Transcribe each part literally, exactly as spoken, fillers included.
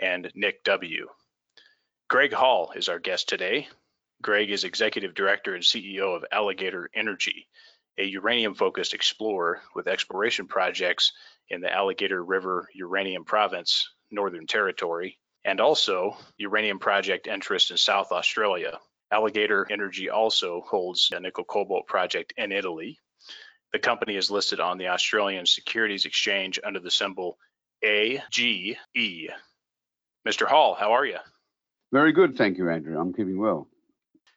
and Nick W. Greg Hall is our guest today. Greg is Executive Director and C E O of Alligator Energy, a uranium-focused explorer with exploration projects in the Alligator River Uranium Province, Northern Territory, and also uranium project interest in South Australia. Alligator Energy also holds a nickel cobalt project in Italy. The company is listed on the Australian Securities Exchange under the symbol A G E. Mister Hall, how are you? Very good, thank you, Andrew. I'm keeping well.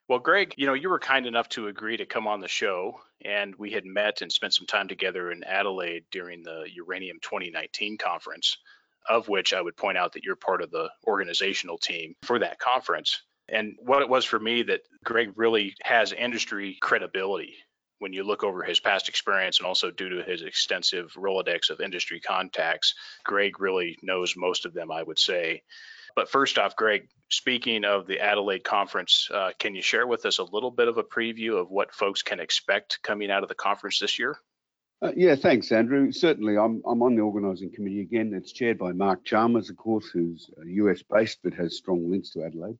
Well, Greg, you know, you were kind enough to agree to come on the show, and we had met and spent some time together in Adelaide during the Uranium twenty nineteen conference, of which I would point out that you're part of the organizational team for that conference. And what it was for me that Greg really has industry credibility when you look over his past experience, and also due to his extensive Rolodex of industry contacts. Greg really knows most of them, I would say. But first off, Greg, speaking of the Adelaide conference, uh, can you share with us a little bit of a preview of what folks can expect coming out of the conference this year? Uh, yeah, thanks, Andrew. Certainly, I'm I'm on the organising committee again. It's chaired by Mark Chalmers, of course, who's U S-based but has strong links to Adelaide.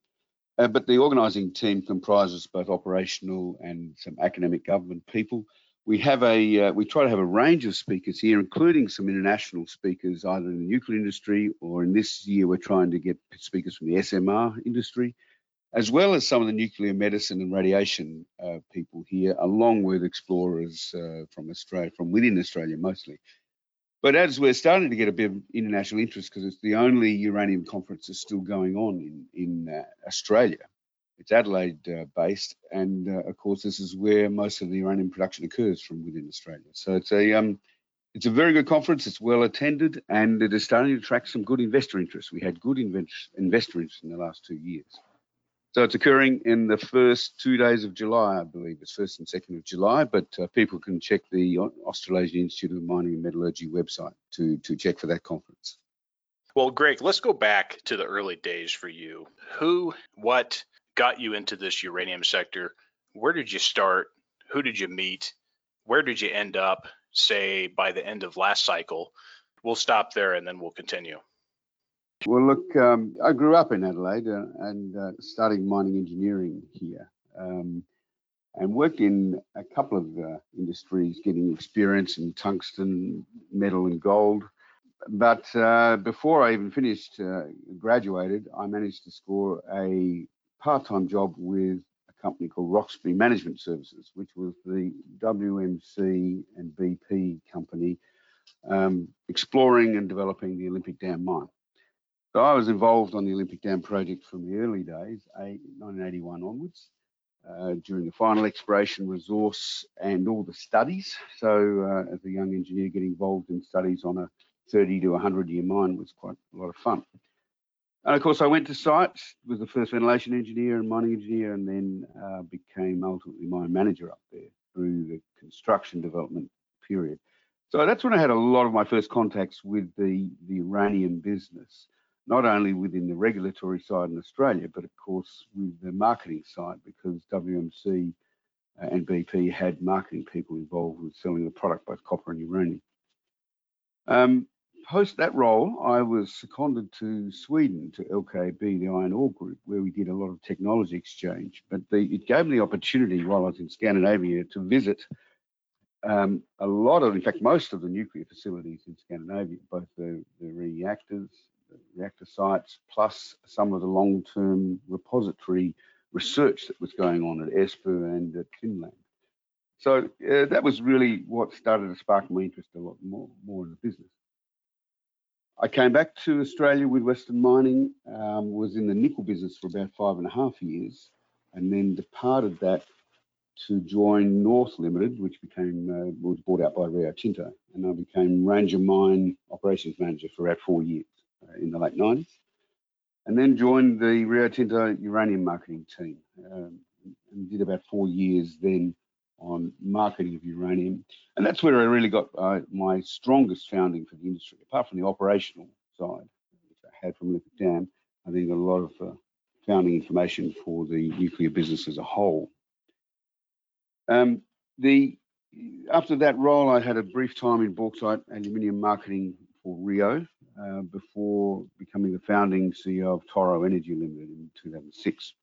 Uh, but the organising team comprises both operational and some academic government people. We have a uh, we try to have a range of speakers here, including some international speakers, either in the nuclear industry or in this year we're trying to get speakers from the S M R industry, as well as some of the nuclear medicine and radiation uh, people here, along with explorers uh, from Australia, from within Australia mostly. But as we're starting to get a bit of international interest, because it's the only uranium conference that's still going on in, in uh, Australia. It's Adelaide-based, uh, and, uh, of course, this is where most of the uranium production occurs from within Australia. So it's a um, it's a very good conference. It's well attended, and it is starting to attract some good investor interest. We had good inv- investor interest in the last two years. So it's occurring in the first two days of July, I believe. It's first and second of July, but uh, people can check the Australasian Institute of Mining and Metallurgy website to, to check for that conference. Well, Greg, let's go back to the early days for you. Who, what got you into this uranium sector? Where did you start? Who did you meet? Where did you end up, say, by the end of last cycle? We'll stop there and then we'll continue. Well, look, um, I grew up in Adelaide uh, and uh, started mining engineering here um, and worked in a couple of uh, industries, getting experience in tungsten, metal and gold. But uh, before I even finished, uh, graduated, I managed to score a part-time job with a company called Roxby Management Services, which was the W M C and B P company um, exploring and developing the Olympic Dam mine. So I was involved on the Olympic Dam project from the early days, nineteen eighty-one onwards, uh, during the final exploration resource and all the studies. So uh, as a young engineer, getting involved in studies on a thirty to one hundred year mine was quite a lot of fun. And of course, I went to site, was the first ventilation engineer and mining engineer, and then uh, became ultimately mine manager up there through the construction development period. So that's when I had a lot of my first contacts with the, the uranium business, not only within the regulatory side in Australia, but of course with the marketing side, because W M C and B P had marketing people involved with selling the product, both copper and uranium. Um, post that role, I was seconded to Sweden, to L K A B, the iron ore group, where we did a lot of technology exchange. But the, it gave me the opportunity while I was in Scandinavia to visit Um, a lot of, in fact, most of the nuclear facilities in Scandinavia, both the, the reactors, the reactor sites, plus some of the long-term repository research that was going on at Espoo and at Finland. So uh, that was really what started to spark my interest a lot more, more in the business. I came back to Australia with Western Mining, um, was in the nickel business for about five and a half years, and then departed that to join North Limited, which became uh, was bought out by Rio Tinto, and I became Ranger Mine operations manager for about four years uh, in the late nineties. and then joined the Rio Tinto uranium marketing team um, and did about four years then on marketing of uranium. And that's where I really got uh, my strongest founding for the industry, apart from the operational side, which I had from Olympic Dam. I think got a lot of uh, founding information for the nuclear business as a whole. Um, the After that role, I had a brief time in bauxite aluminium marketing for Rio uh, before becoming the founding C E O of Toro Energy Limited in two thousand six.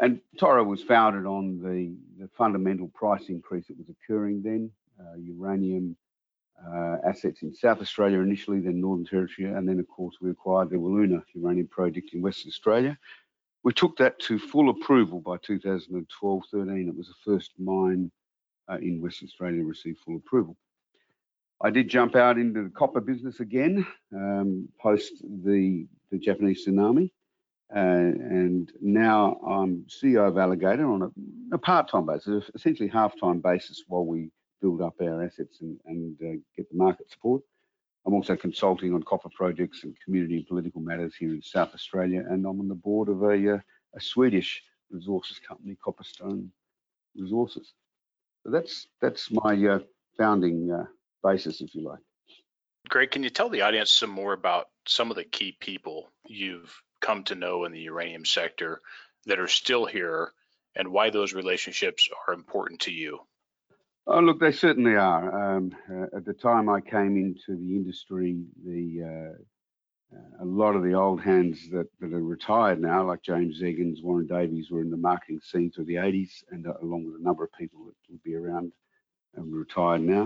And Toro was founded on the, the fundamental price increase that was occurring then, uh, uranium uh, assets in South Australia initially, then Northern Territory, and then, of course, we acquired the Wiluna uranium project in Western Australia. We took that to full approval by two thousand twelve thirteen. It was the first mine Uh, in Western Australia received full approval. I did jump out into the copper business again um, post the, the Japanese tsunami, uh, and now I'm C E O of Alligator on a, a part-time basis, essentially half-time basis while we build up our assets and, and uh, get the market support. I'm also consulting on copper projects and community and political matters here in South Australia, and I'm on the board of a, uh, a Swedish resources company, Copperstone Resources. So that's that's my uh, founding uh, basis, if you like. Greg, can you tell the audience some more about some of the key people you've come to know in the uranium sector that are still here, and why those relationships are important to you? Oh, look, they certainly are. Um, uh, at the time I came into the industry, the uh, uh, a lot of the old hands that, that are retired now, like James Eggins, Warren Davies, were in the marketing scene through the eighties, and uh, along with a number of people that would be around and retired now.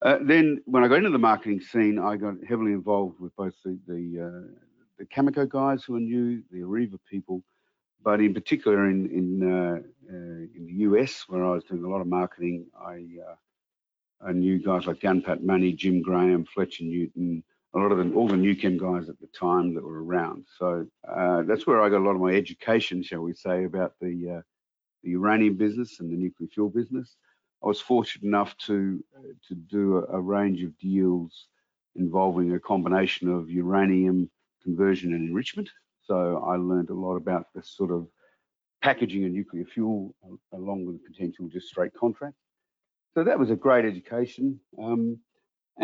Uh, then when I got into the marketing scene, I got heavily involved with both the the, uh, the Cameco guys who are new, the Areva people, but in particular in in, uh, uh, in the U S, where I was doing a lot of marketing, I, uh, I knew guys like Gunpat Mani, Jim Graham, Fletcher Newton, a lot of them, all the new chem guys at the time that were around. So uh, that's where I got a lot of my education, shall we say, about the, uh, the uranium business and the nuclear fuel business. I was fortunate enough to, uh, to do a, a range of deals involving a combination of uranium conversion and enrichment. So I learned a lot about the sort of packaging of nuclear fuel along with the potential just straight contract. So that was a great education. Um,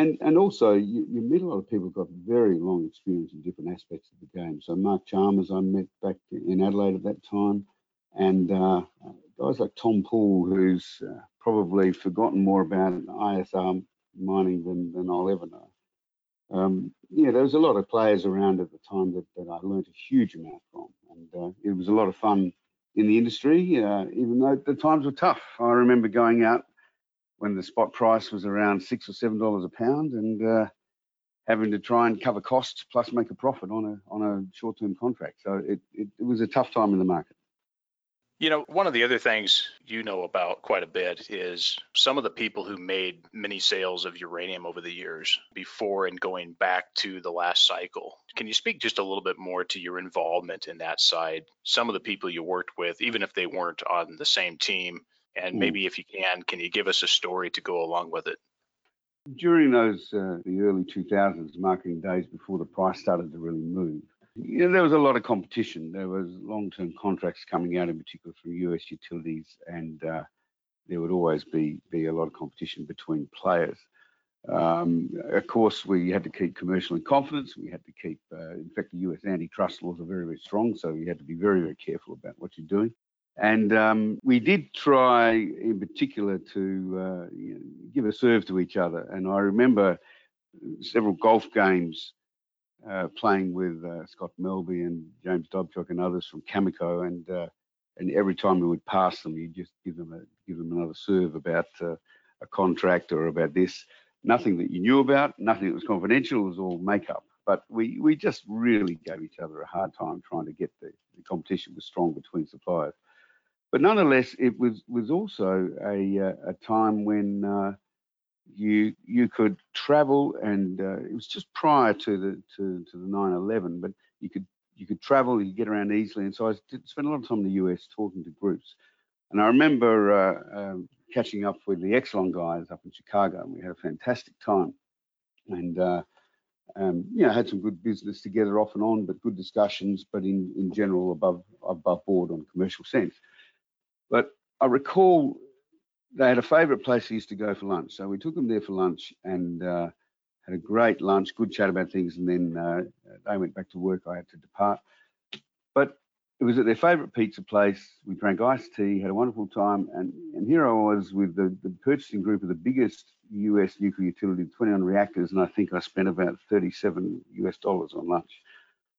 And and also, you, you meet a lot of people who've got very long experience in different aspects of the game. So Mark Chalmers I met back in Adelaide at that time, and uh, guys like Tom Poole, who's uh, probably forgotten more about I S R mining than, than I'll ever know. Um, yeah, there was a lot of players around at the time that, that I learned a huge amount from, and uh, it was a lot of fun in the industry, uh, even though the times were tough. I remember going out when the spot price was around six or seven dollars a pound, and uh, having to try and cover costs plus make a profit on a on a short-term contract, so it, it it was a tough time in the market. You know, one of the other things you know about quite a bit is some of the people who made many sales of uranium over the years before and going back to the last cycle. Can you speak just a little bit more to your involvement in that side? Some of the people you worked with, even if they weren't on the same team. And maybe if you can, can you give us a story to go along with it? During those uh, the early two thousands marketing days before the price started to really move, you know, there was a lot of competition. There was long-term contracts coming out, in particular from U S utilities, and uh, there would always be, be a lot of competition between players. Um, of course, we had to keep commercial in confidence. We had to keep, uh, in fact, the U S antitrust laws are very, very strong, so you had to be very, very careful about what you're doing. And um, we did try, in particular, to uh, you know, give a serve to each other. And I remember several golf games uh, playing with uh, Scott Melby and James Dobchuk and others from Cameco. And uh, and every time we would pass them, you'd just give them a, give them another serve about uh, a contract or about this. Nothing that you knew about, nothing that was confidential. It was all makeup. But we we just really gave each other a hard time trying to get the, the competition was strong between suppliers. But nonetheless, it was was also a uh, a time when uh, you you could travel, and uh, it was just prior to the to, to the nine eleven. But you could you could travel, you could get around easily, and so I spent a lot of time in the U S talking to groups. And I remember uh, um, catching up with the Exelon guys up in Chicago, and we had a fantastic time. And uh, um, you know, had some good business together off and on, but good discussions, but in, in general above, above board on commercial sense. But I recall they had a favourite place they used to go for lunch. So we took them there for lunch and uh, had a great lunch, good chat about things, and then uh, they went back to work. I had to depart. But it was at their favourite pizza place. We drank iced tea, had a wonderful time, and, and here I was with the, the purchasing group of the biggest U S nuclear utility, twenty-one reactors, and I think I spent about thirty-seven US dollars on lunch.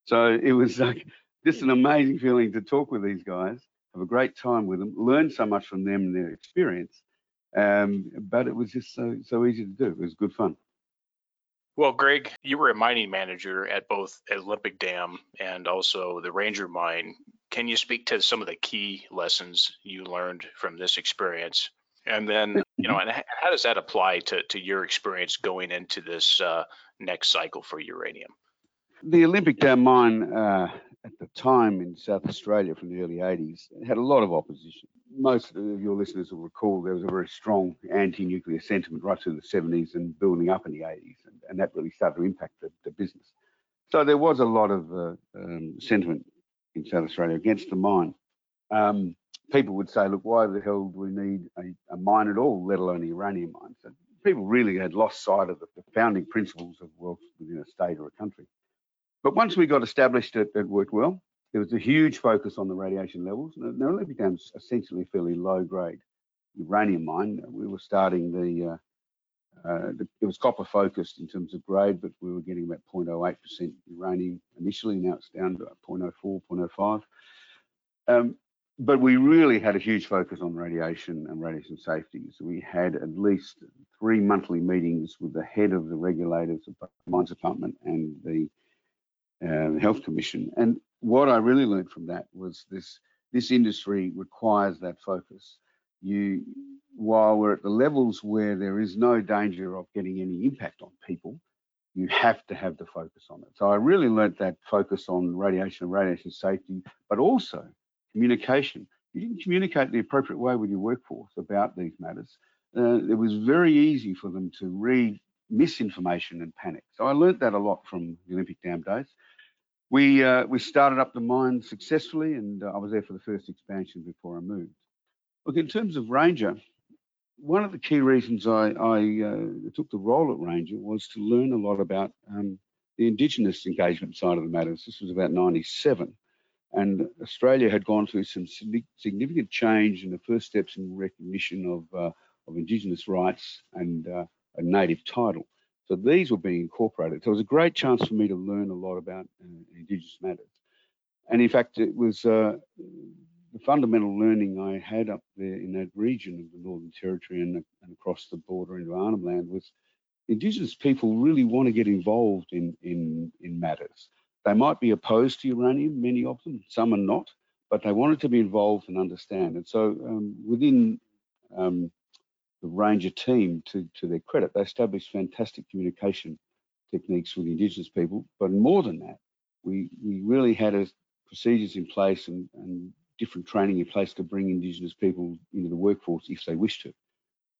So it was like just an amazing feeling to talk with these guys, have a great time with them, learn so much from them and their experience, um, but it was just so, so easy to do. It was good fun. Well, Greg, you were a mining manager at both Olympic Dam and also the Ranger Mine. Can you speak to some of the key lessons you learned from this experience? And then, you know, and how does that apply to, to your experience going into this uh, next cycle for uranium? The Olympic Dam mine uh, at the time in South Australia from the early eighties had a lot of opposition. Most of your listeners will recall there was a very strong anti-nuclear sentiment right through the seventies and building up in the eighties, and, and that really started to impact the, the business. So there was a lot of uh, um, sentiment in South Australia against the mine. Um, people would say, look, why the hell do we need a, a mine at all, let alone a uranium mine? So people really had lost sight of the, the founding principles of wealth within a state or a country. But once we got established, it, it worked well. There was a huge focus on the radiation levels. Now, Olympic Dam's essentially a fairly low-grade uranium mine. We were starting the, uh, uh, the, it was copper-focused in terms of grade, but we were getting about zero point zero eight percent uranium initially. Now it's down to zero point zero four, zero point zero five. Um, but we really had a huge focus on radiation and radiation safety. So we had at least three monthly meetings with the head of the regulators, the Mines Department, and the Uh, the Health Commission. And what I really learned from that was this this industry requires that focus. You, while we're at the levels where there is no danger of getting any impact on people, you have to have the focus on it. So I really learned that focus on radiation and radiation safety, but also communication. You didn't communicate the appropriate way with your workforce about these matters. Uh, it was very easy for them to read misinformation and panic. So I learned that a lot from the Olympic Dam days. We uh, we started up the mine successfully, and uh, I was there for the first expansion before I moved. Look, in terms of Ranger, one of the key reasons I, I uh, took the role at Ranger was to learn a lot about um, the Indigenous engagement side of the matters. This was about ninety-seven, and Australia had gone through some significant change in the first steps in recognition of, uh, of Indigenous rights and uh, a native title. So these were being incorporated. So it was a great chance for me to learn a lot about uh, Indigenous matters. And in fact, it was uh, the fundamental learning I had up there in that region of the Northern Territory and, and across the border into Arnhem Land was Indigenous people really want to get involved in, in, in matters. They might be opposed to uranium, many of them, some are not, but they wanted to be involved and understand. And so um, within um, the Ranger team, to, to their credit, they established fantastic communication techniques with Indigenous people. But more than that, we, we really had a, procedures in place and, and different training in place to bring Indigenous people into the workforce if they wished to.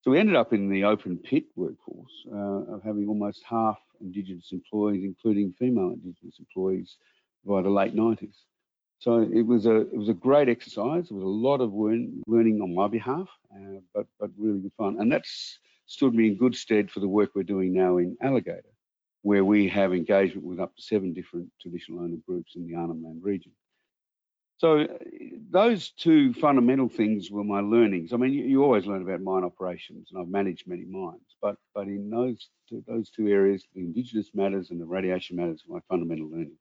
So we ended up in the open pit workforce uh, of having almost half Indigenous employees, including female Indigenous employees, by the late nineties. So it was a it was a great exercise. It was a lot of learn, learning on my behalf, uh, but but really good fun. And that's stood me in good stead for the work we're doing now in Alligator, where we have engagement with up to seven different traditional owner groups in the Arnhem Land region. So those two fundamental things were my learnings. I mean, you, you always learn about mine operations, and I've managed many mines, but but in those two, those two areas, the Indigenous matters and the radiation matters, were my fundamental learnings.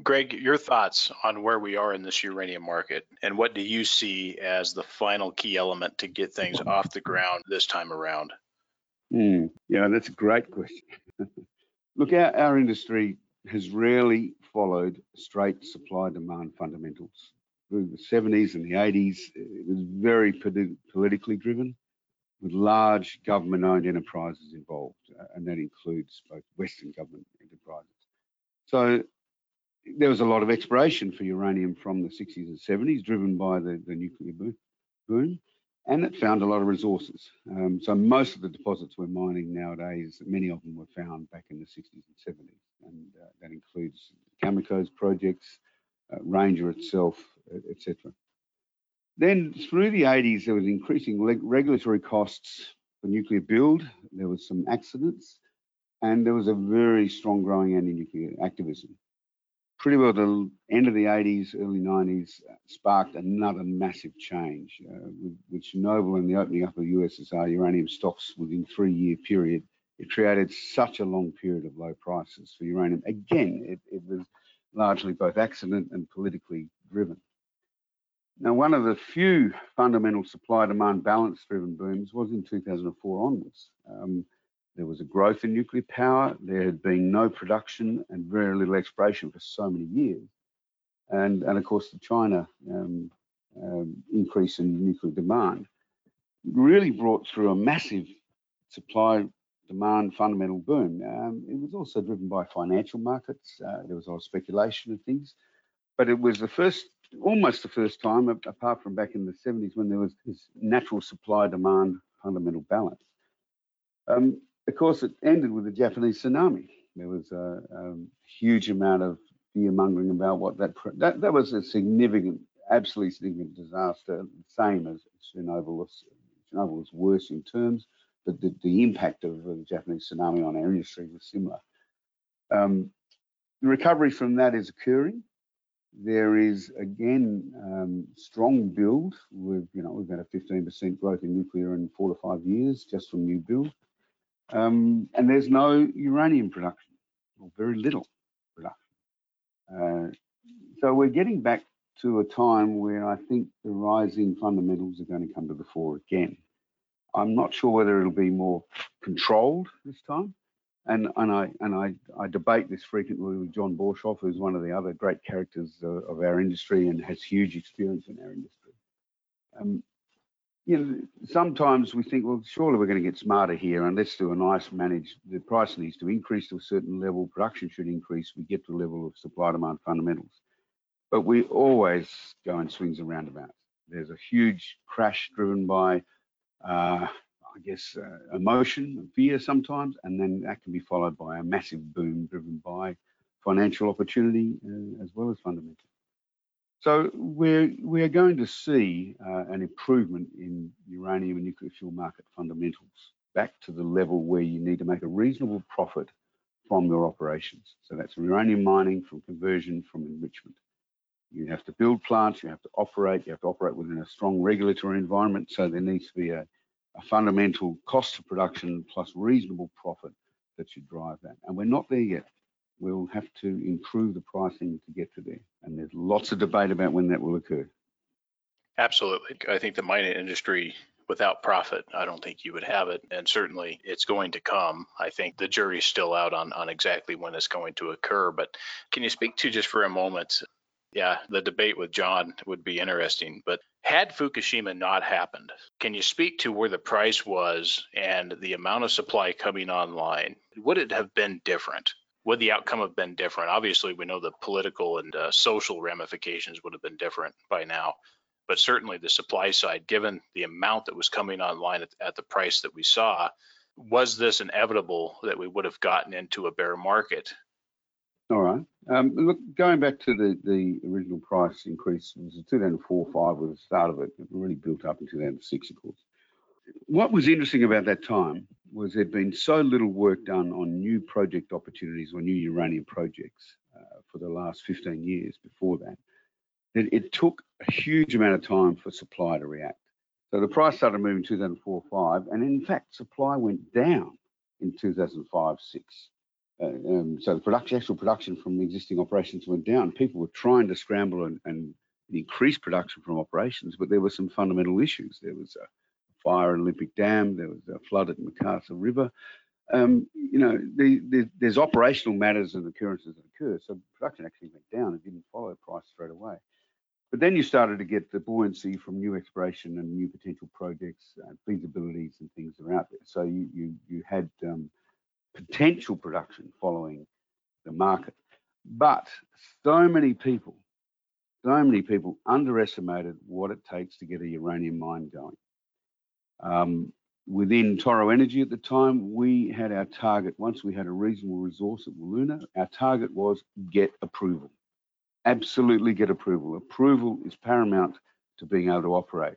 Greg, your thoughts on where we are in this uranium market, and what do you see as the final key element to get things off the ground this time around? Mm, yeah, that's a great question. Look, our, our industry has rarely followed straight supply-demand fundamentals. Through the seventies and the eighties, it was very politi- politically driven, with large government-owned enterprises involved, and that includes both Western government enterprises. So there was a lot of exploration for uranium from the sixties and seventies, driven by the, the nuclear boom, boom. and it found a lot of resources. Um, so most of the deposits we're mining nowadays, many of them were found back in the sixties and seventies, and uh, that includes Cameco's projects, uh, Ranger itself, et cetera. Then through the eighties, there was increasing regulatory costs for nuclear build. There was some accidents, and there was a very strong growing anti-nuclear activism. Pretty well the end of the eighties, early nineties, sparked another massive change, uh, with, with Chernobyl and the opening up of U S S R uranium stocks within three-year period. It created such a long period of low prices for uranium. Again, it, it was largely both accident and politically driven. Now, one of the few fundamental supply-demand balance-driven booms was in two thousand four onwards. Um, there was a growth in nuclear power. There had been no production and very little exploration for so many years. And, and of course, the China um, um, increase in nuclear demand really brought through a massive supply-demand fundamental boom. Um, it was also driven by financial markets. Uh, there was a lot of speculation and things, but it was the first almost the first time, apart from back in the seventies, when there was this natural supply-demand fundamental balance. Um, of course, it ended with the Japanese tsunami. There was a, a huge amount of fear-mongering about what that, that... That was a significant, absolutely significant disaster, same as Chernobyl. Chernobyl was worse in terms, but the, the impact of the Japanese tsunami on our industry was similar. Um, the recovery from that is occurring. There is again um, strong build. We've you know we've had a fifteen percent growth in nuclear in four to five years just from new build, um, and there's no uranium production or very little production. Uh, so we're getting back to a time where I think the rising fundamentals are going to come to the fore again. I'm not sure whether it'll be more controlled this time. And, and, I, and I, I debate this frequently with John Borshoff, who's one of the other great characters uh, of our industry and has huge experience in our industry. Um, you know, sometimes we think, well, surely we're going to get smarter here and let's do a nice manage. The price needs to increase to a certain level. Production should increase. We get to a level of supply-demand fundamentals. But we always go in swings and roundabouts. There's a huge crash driven by... Uh, I guess, uh, emotion and fear sometimes, and then that can be followed by a massive boom driven by financial opportunity uh, as well as fundamental. So we're, we're going to see uh, an improvement in uranium and nuclear fuel market fundamentals back to the level where you need to make a reasonable profit from your operations. So that's from uranium mining, from conversion, from enrichment. You have to build plants, you have to operate, you have to operate within a strong regulatory environment, so there needs to be a a fundamental cost of production plus reasonable profit that should drive that. And we're not there yet. We'll have to improve the pricing to get to there. And there's lots of debate about when that will occur. Absolutely. I think the mining industry without profit, I don't think you would have it. And certainly it's going to come. I think the jury's still out on, on exactly when it's going to occur. But can you speak to just for a moment? Yeah, the debate with John would be interesting, but had Fukushima not happened, can you speak to where the price was and the amount of supply coming online? Would it have been different? Would the outcome have been different? Obviously, we know the political and uh, social ramifications would have been different by now, but certainly the supply side, given the amount that was coming online at, at the price that we saw, was this inevitable that we would have gotten into a bear market? All right. Um, look, going back to the, the original price increase, it was two thousand four, five was the start of it. It really built up in two thousand six, of course. What was interesting about that time was there'd been so little work done on new project opportunities or new uranium projects uh, for the last fifteen years before that, that it took a huge amount of time for supply to react. So the price started moving in two thousand four, five, and in fact, supply went down in two thousand five, six. Uh, um, so the production, actual production from the existing operations went down. People were trying to scramble and, and increase production from operations, but there were some fundamental issues. There was a fire at Olympic Dam. There was a flood at MacArthur River. Um, you know, the, the, there's operational matters and occurrences that occur. So production actually went down. It didn't follow price straight away. But then you started to get the buoyancy from new exploration and new potential projects, and feasibilities and things that are out there. So you you, you had... Um, potential production following the market. But so many people, so many people underestimated what it takes to get a uranium mine going. Um, within Toro Energy at the time, we had our target, once we had a reasonable resource at Wiluna, our target was get approval. Absolutely get approval. Approval is paramount to being able to operate.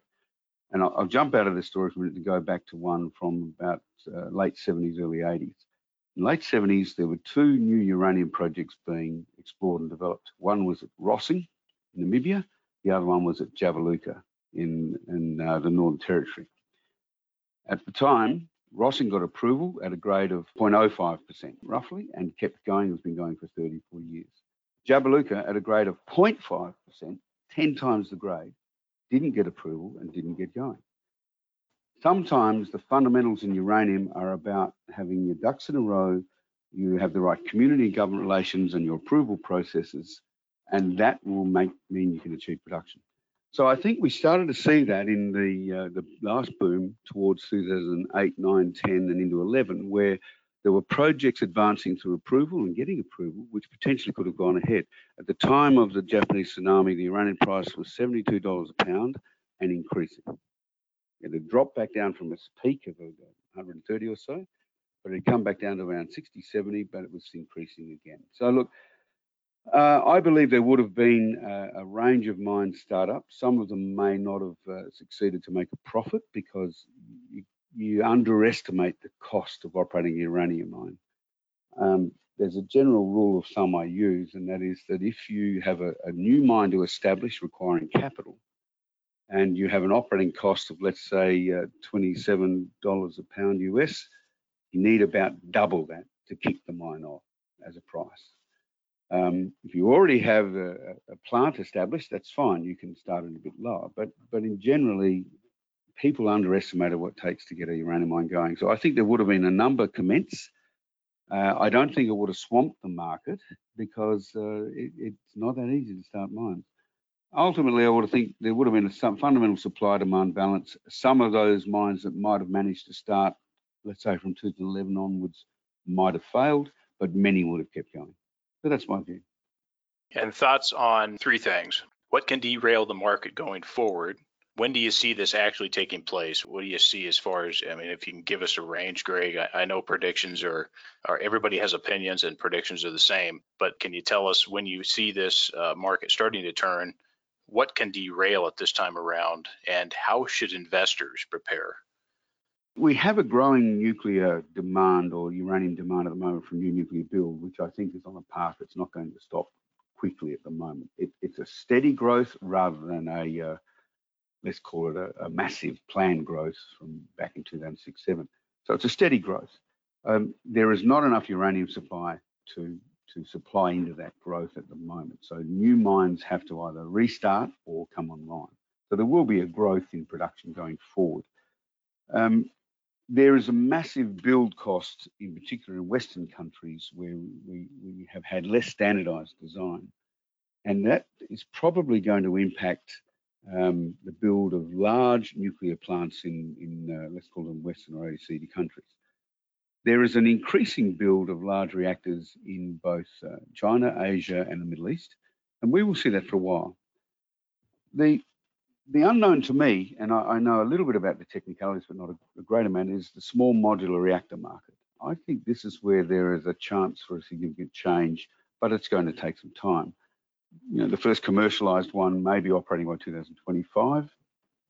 And I'll, I'll jump out of this story for a minute to go back to one from about uh, late seventies, early eighties. In late seventies, there were two new uranium projects being explored and developed. One was at Rossing in Namibia. The other one was at Jabiluka in, in uh, the Northern Territory. At the time, Rossing got approval at a grade of zero point zero five percent roughly and kept going. It's been going for thirty-four years. Jabiluka at a grade of zero point five percent, ten times the grade, didn't get approval and didn't get going. Sometimes the fundamentals in uranium are about having your ducks in a row, you have the right community and government relations and your approval processes, and that will make, mean you can achieve production. So I think we started to see that in the, uh, the last boom towards two thousand eight, nine, ten and into eleven, where there were projects advancing through approval and getting approval, which potentially could have gone ahead. At the time of the Japanese tsunami, the uranium price was seventy-two dollars a pound and increasing. It had dropped back down from its peak of one hundred thirty or so, but it had come back down to around sixty, seventy, but it was increasing again. So look, uh, I believe there would have been a, a range of mine startups. Some of them may not have uh, succeeded to make a profit because you, you underestimate the cost of operating a uranium mine. Um, there's a general rule of thumb I use, and that is that if you have a, a new mine to establish requiring capital, and you have an operating cost of, let's say, uh, twenty-seven dollars a pound U S, you need about double that to kick the mine off as a price. Um, if you already have a, a plant established, that's fine. You can start it a bit lower. But, but in generally, people underestimated what it takes to get a uranium mine going. So I think there would have been a number commence. Uh, I don't think it would have swamped the market because uh, it, it's not that easy to start mines. Ultimately, I would think there would have been some fundamental supply-demand balance. Some of those mines that might have managed to start, let's say from two thousand eleven onwards, might have failed, but many would have kept going. So that's my view. And thoughts on three things. What can derail the market going forward? When do you see this actually taking place? What do you see as far as, I mean, if you can give us a range, Greg, I, I know predictions are, are, everybody has opinions and predictions are the same, but can you tell us when you see this uh, market starting to turn? What can derail it this time around, and how should investors prepare? We have a growing nuclear demand or uranium demand at the moment from new nuclear build, which I think is on a path that's not going to stop quickly at the moment. It, it's a steady growth rather than a, uh, let's call it a, a massive planned growth from back in two thousand six, seven. So it's a steady growth. Um, there is not enough uranium supply to to supply into that growth at the moment. So new mines have to either restart or come online. So there will be a growth in production going forward. Um, there is a massive build cost, in particular in Western countries, where we, we have had less standardized design. And that is probably going to impact um, the build of large nuclear plants in, in uh, let's call them Western or O E C D countries. There is an increasing build of large reactors in both uh, China, Asia, and the Middle East, and we will see that for a while. The, the unknown to me, and I, I know a little bit about the technicalities, but not a, a great amount, is the small modular reactor market. I think this is where there is a chance for a significant change, but it's going to take some time. You know, the first commercialized one may be operating by two thousand twenty-five.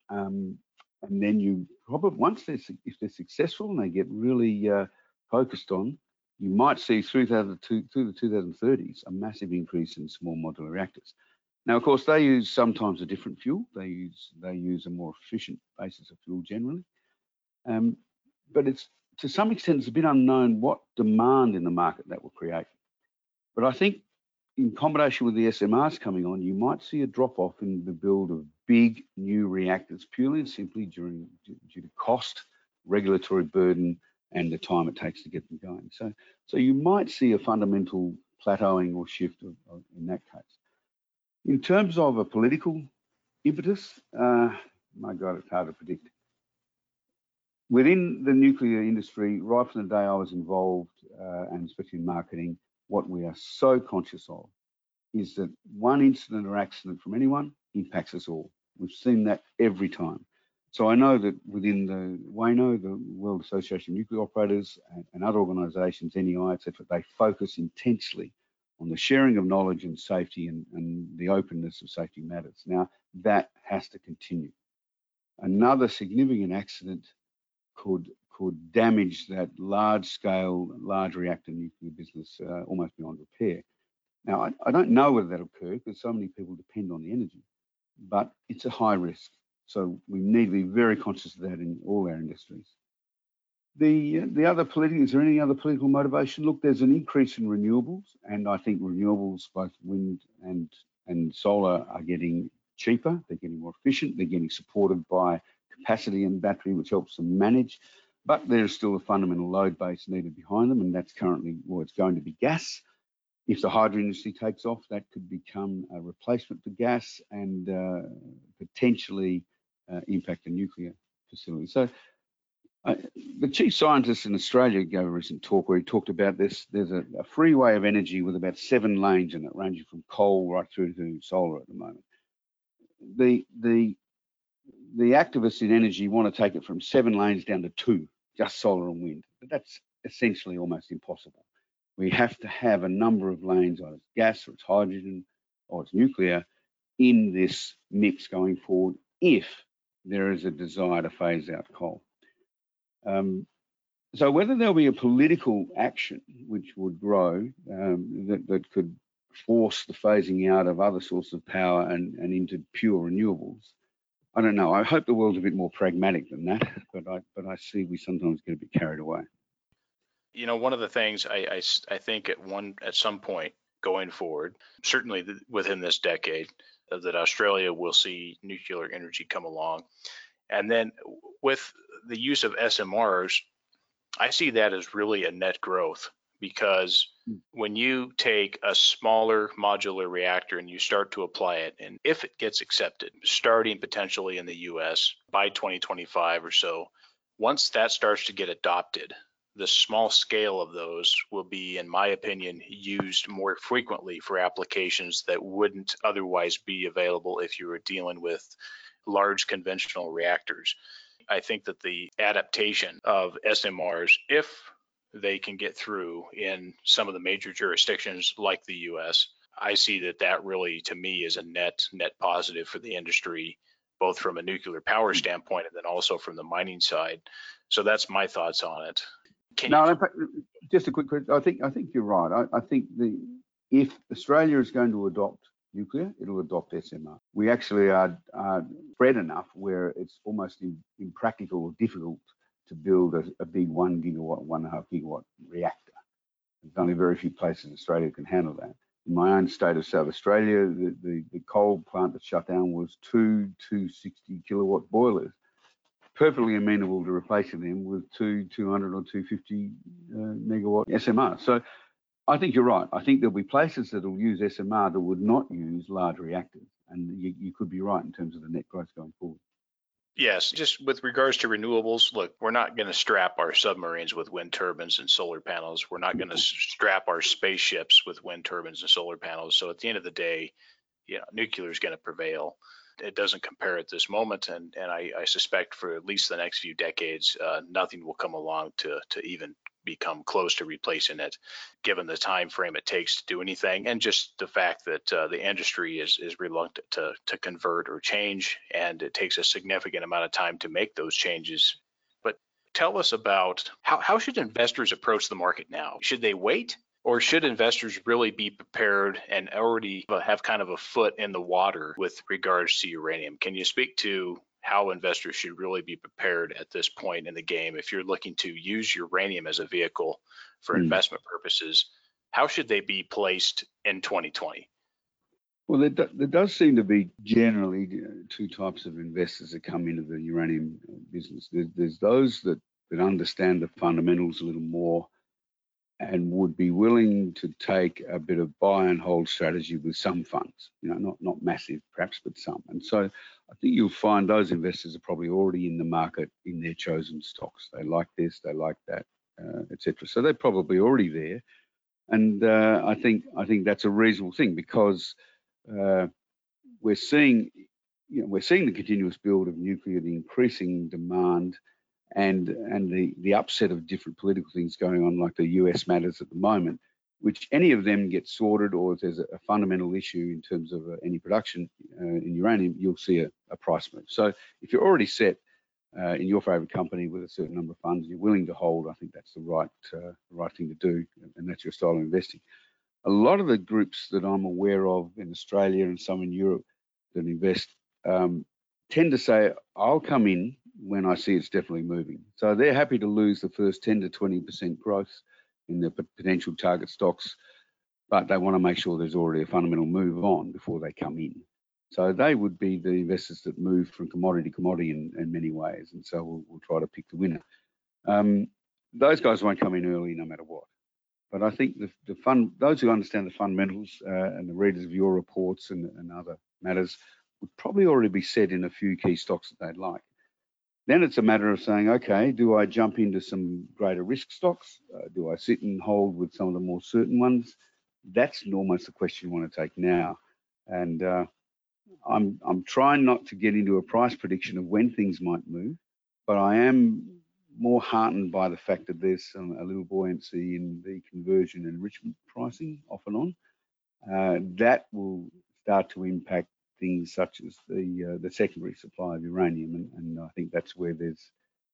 Um, and then you probably, once they're, if they're successful and they get really uh, focused on, you might see through the, through the two thousand thirties a massive increase in small modular reactors. Now, of course, they use sometimes a different fuel. They use they use a more efficient basis of fuel generally, um, but it's to some extent it's a bit unknown what demand in the market that will create. But I think in combination with the S M Rs coming on, you might see a drop off in the build of big new reactors purely and simply during, due to cost, regulatory burden, and the time it takes to get them going. So, so you might see a fundamental plateauing or shift of, of, in that case. In terms of a political impetus, uh, my God, it's hard to predict. Within the nuclear industry, right from the day I was involved, uh, and especially in marketing, what we are so conscious of is that one incident or accident from anyone impacts us all. We've seen that every time. So I know that within the WANO, the World Association of Nuclear Operators, and, and other organisations, N E I, et cetera, they focus intensely on the sharing of knowledge and safety and, and the openness of safety matters. Now, that has to continue. Another significant accident could could damage that large-scale, large reactor nuclear business uh, almost beyond repair. Now, I, I don't know whether that occurred because so many people depend on the energy, but it's a high risk. So we need to be very conscious of that in all our industries. The, the other political, is there any other political motivation? Look, there's an increase in renewables, and I think renewables, both wind and, and solar, are getting cheaper, they're getting more efficient, they're getting supported by capacity and battery, which helps them manage. But there's still a fundamental load base needed behind them, and that's currently, well, it's going to be gas. If the hydro industry takes off, that could become a replacement for gas and uh, potentially uh, impact the nuclear facility. So uh, the chief scientist in Australia gave a recent talk where he talked about this. There's a, a freeway of energy with about seven lanes in it, ranging from coal right through to solar at the moment. The, the, the activists in energy want to take it from seven lanes down to two, just solar and wind. But that's essentially almost impossible. We have to have a number of lanes, either it's gas or it's hydrogen or it's nuclear, in this mix going forward if there is a desire to phase out coal. Um, so whether there'll be a political action which would grow um, that, that could force the phasing out of other sources of power and, and into pure renewables, I don't know. I hope the world's a bit more pragmatic than that, but I, but I see we sometimes get a bit carried away. You know, one of the things I, I, I think at one at some point going forward, certainly th- within this decade, uh, that Australia will see nuclear energy come along. And then with the use of S M Rs, I see that as really a net growth, because when you take a smaller modular reactor and you start to apply it, and if it gets accepted, starting potentially in the U S by twenty twenty-five or so, once that starts to get adopted, the small scale of those will be, in my opinion, used more frequently for applications that wouldn't otherwise be available if you were dealing with large conventional reactors. I think that the adaptation of S M Rs, if they can get through in some of the major jurisdictions like the U S, I see that that really, to me, is a net net positive for the industry, both from a nuclear power standpoint and then also from the mining side. So that's my thoughts on it. Can no, you... just a quick question. I think I think you're right. I, I think the if Australia is going to adopt nuclear, it'll adopt S M R. We actually are, are spread enough where it's almost impractical or difficult to build a, a big one gigawatt, one and a half gigawatt reactor. There's only very few places in Australia that can handle that. In my own state of South Australia, the, the, the coal plant that shut down was two two sixty kilowatt boilers, perfectly amenable to replacing them with two two hundred or two fifty uh, megawatt S M R. So I think you're right. I think there'll be places that will use S M R that would not use large reactors. And you, you could be right in terms of the net growth going forward. Yes, just with regards to renewables, look, we're not going to strap our submarines with wind turbines and solar panels. We're not going to strap our spaceships with wind turbines and solar panels. So at the end of the day, you know, nuclear is going to prevail. It doesn't compare at this moment, and, and I, I suspect for at least the next few decades, uh, nothing will come along to, to even become close to replacing it, given the time frame it takes to do anything, and just the fact that uh, the industry is, is reluctant to, to convert or change, and it takes a significant amount of time to make those changes. But tell us about how, how should investors approach the market now? Should they wait? Or should investors really be prepared and already have kind of a foot in the water with regards to uranium? Can you speak to how investors should really be prepared at this point in the game? If you're looking to use uranium as a vehicle for mm. investment purposes, how should they be placed in twenty twenty? Well, there, do, there does seem to be generally two types of investors that come into the uranium business. There, there's those that, that understand the fundamentals a little more and would be willing to take a bit of buy and hold strategy with some funds, you know, not, not massive perhaps, but some. And so I think you'll find those investors are probably already in the market in their chosen stocks. They like this, they like that, uh, et cetera. So they're probably already there. And uh, I think I think that's a reasonable thing, because uh, we're seeing you know, we're seeing the continuous build of nuclear, the increasing demand, and and the the upset of different political things going on, like the U S matters at the moment, which any of them get sorted, or if there's a fundamental issue in terms of any production uh, in uranium, you'll see a, a price move. So if you're already set uh, in your favorite company with a certain number of funds, you're willing to hold, I think that's the right, uh, right thing to do, and that's your style of investing. A lot of the groups that I'm aware of in Australia and some in Europe that invest um, tend to say, I'll come in when I see it's definitely moving. So they're happy to lose the first ten to twenty percent growth in the potential target stocks, but they want to make sure there's already a fundamental move on before they come in. So they would be the investors that move from commodity to commodity in, in many ways, and so we'll, we'll try to pick the winner. Um, those guys won't come in early no matter what. But I think the, the fund, those who understand the fundamentals uh, and the readers of your reports and, and other matters would probably already be set in a few key stocks that they'd like. Then it's a matter of saying, okay, do I jump into some greater risk stocks? Uh, do I sit and hold with some of the more certain ones? That's almost the question you want to take now. And uh, I'm I'm trying not to get into a price prediction of when things might move, but I am more heartened by the fact that there's some, a little buoyancy in the conversion and enrichment pricing off and on. Uh, that will start to impact things such as the uh, the secondary supply of uranium, and, and I think that's where there's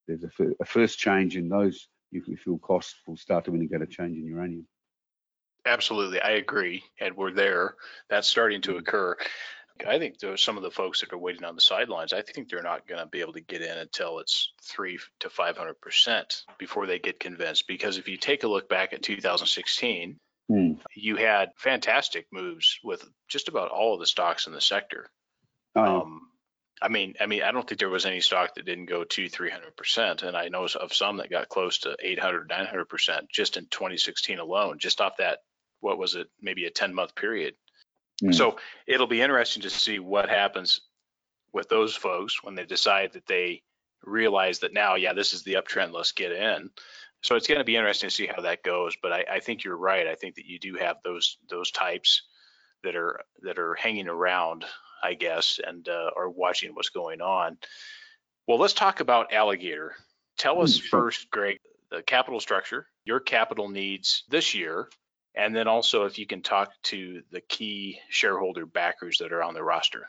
there's a, fir a first change in those nuclear fuel costs will start to indicate a change in uranium. Absolutely, I agree, and we're there. That's starting to occur. I think those, some of the folks that are waiting on the sidelines, I think they're not going to be able to get in until it's three to five hundred percent before they get convinced. Because if you take a look back at two thousand sixteen. Mm. You had fantastic moves with just about all of the stocks in the sector. Oh. Um, I mean, I mean, I don't think there was any stock that didn't go to three hundred percent. And I know of some that got close to eight hundred, nine hundred percent just in twenty sixteen alone, just off that, what was it, maybe a ten month period. Mm. So it'll be interesting to see what happens with those folks when they decide that they realize that now, yeah, this is the uptrend, let's get in. So it's going to be interesting to see how that goes, but I, I think you're right. I think that you do have those those types that are that are hanging around, I guess, and uh, are watching what's going on. Well, let's talk about Alligator. Tell us mm-hmm. first, Greg, the capital structure, your capital needs this year, and then also if you can talk to the key shareholder backers that are on the roster.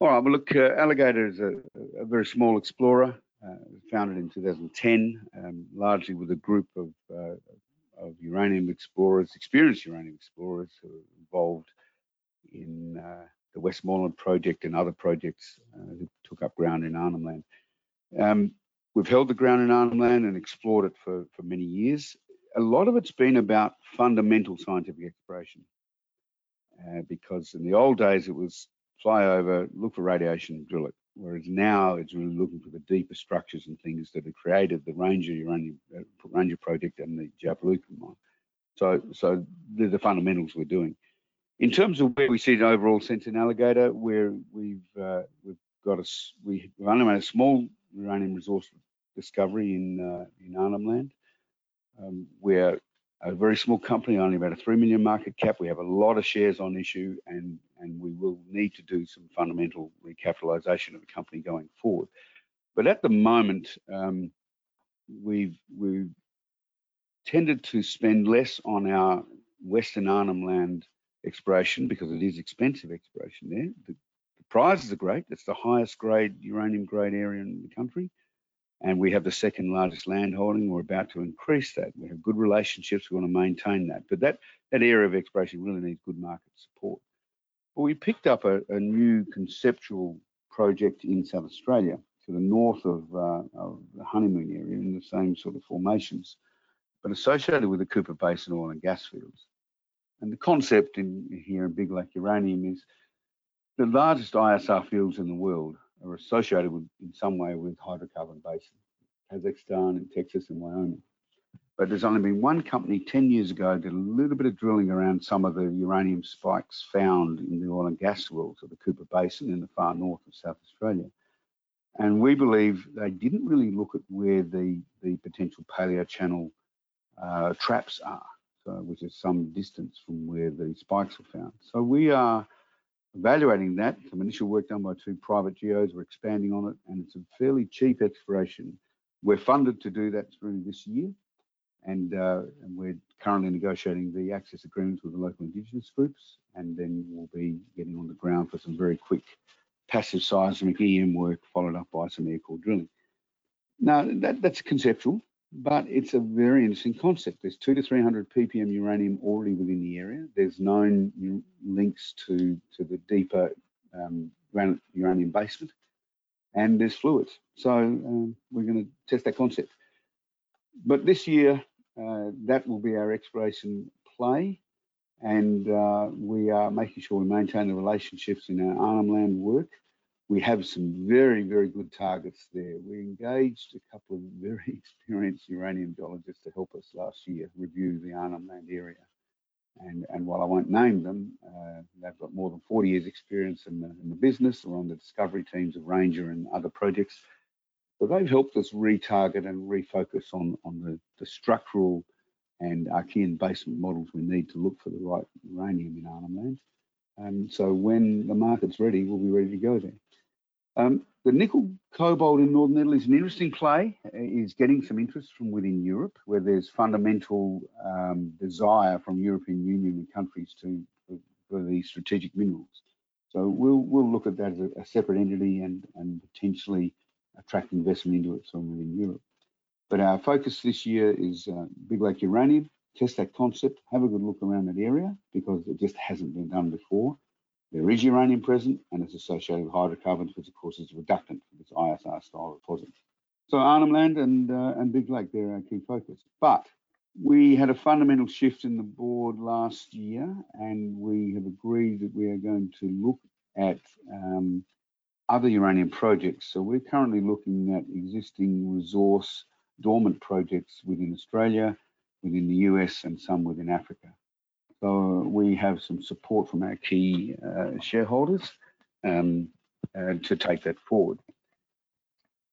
All right. Well, look, uh, Alligator is a, a very small explorer. Uh, founded in two thousand ten, um, largely with a group of, uh, of uranium explorers, experienced uranium explorers who are involved in uh, the Westmoreland project and other projects uh, that took up ground in Arnhem Land. Um, we've held the ground in Arnhem Land and explored it for, for many years. A lot of it's been about fundamental scientific exploration uh, because in the old days it was fly over, look for radiation, drill it. Whereas now it's really looking for the deeper structures and things that have created the Ranger uranium, uh, Ranger project and the Jabiluka mine. So, so they're the fundamentals we're doing. In terms of where we see an overall sense in Alligator, where we've uh, we've got a we've only made a small uranium resource discovery in uh, in Arnhem Land. Um, we're a very small company, only about a three million market cap. We have a lot of shares on issue, and and we will need to do some fundamental recapitalization of the company going forward. But at the moment, um, we've we've tended to spend less on our Western Arnhem Land exploration because it is expensive exploration there. The, the prizes are great. It's the highest grade uranium grade area in the country. And we have the second largest land holding. We're about to increase that. We have good relationships. We want to maintain that. But that, that area of exploration really needs good market support. But we picked up a, a new conceptual project in South Australia to the north of, uh, of the Honeymoon area in the same sort of formations, but associated with the Cooper Basin oil and gas fields. And the concept in here in Big Lake Uranium is the largest I S R fields in the world are associated with, in some way with hydrocarbon basins, Kazakhstan and Texas and Wyoming. But there's only been one company ten years ago did a little bit of drilling around some of the uranium spikes found in the oil and gas fields of the Cooper Basin in the far north of South Australia. And we believe they didn't really look at where the, the potential paleochannel uh, traps are, so, which is some distance from where the spikes were found. So we are evaluating that. Some initial work done by two private geos. We're expanding on it, and it's a fairly cheap exploration. We're funded to do that through this year, and, uh, and we're currently negotiating the access agreements with the local Indigenous groups, and then we'll be getting on the ground for some very quick passive seismic E M work, followed up by some air core drilling. Now, that, that's conceptual, but it's a very interesting concept. There's two to three hundred ppm uranium already within the area. There's known links to, to the deeper um, granite uranium basement, and there's fluids. So um, we're going to test that concept. But this year, uh, that will be our exploration play, and uh, we are making sure we maintain the relationships in our Arnhem Land work. We have some very, very good targets there. We engaged a couple of very experienced uranium geologists to help us last year review the Arnhem Land area. And, and while I won't name them, uh, they've got more than forty years experience in the, in the business or on the discovery teams of Ranger and other projects. But they've helped us retarget and refocus on, on the, the structural and Archean basement models we need to look for the right uranium in Arnhem Land. And so when the market's ready, we'll be ready to go there. Um, the nickel cobalt in Northern Italy is an interesting play. It's getting some interest from within Europe, where there's fundamental um, desire from European Union and countries to for, for these strategic minerals. So we'll we'll look at that as a, a separate entity and and potentially attract investment into it from within Europe. But our focus this year is uh, Big Lake Uranium. Test that concept. Have a good look around that area because it just hasn't been done before. There is uranium present and it's associated with hydrocarbons, which of course is reductant for this I S R style deposit. So Arnhem Land and, uh, and Big Lake, they're our key focus. But we had a fundamental shift in the board last year, and we have agreed that we are going to look at um, other uranium projects. So we're currently looking at existing resource dormant projects within Australia, within the U S, and some within Africa. So we have some support from our key uh, shareholders um, uh, to take that forward.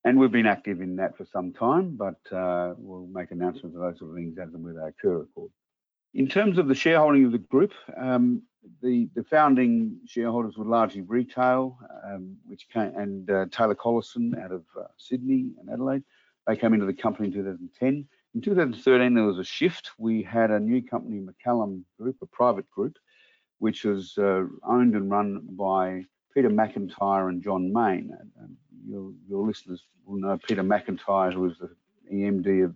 And we've been active in that for some time, but uh, we'll make announcements of those sort of things as and when they occur, of course. In terms of the shareholding of the group, um, the, the founding shareholders were largely retail, um, which came, and uh, Taylor Collison out of uh, Sydney and Adelaide. They came into the company in two thousand ten. In two thousand thirteen, there was a shift. We had a new company, McCallum Group, a private group, which was uh, owned and run by Peter McIntyre and John Main. And, and your, your listeners will know Peter McIntyre, who was the E M D of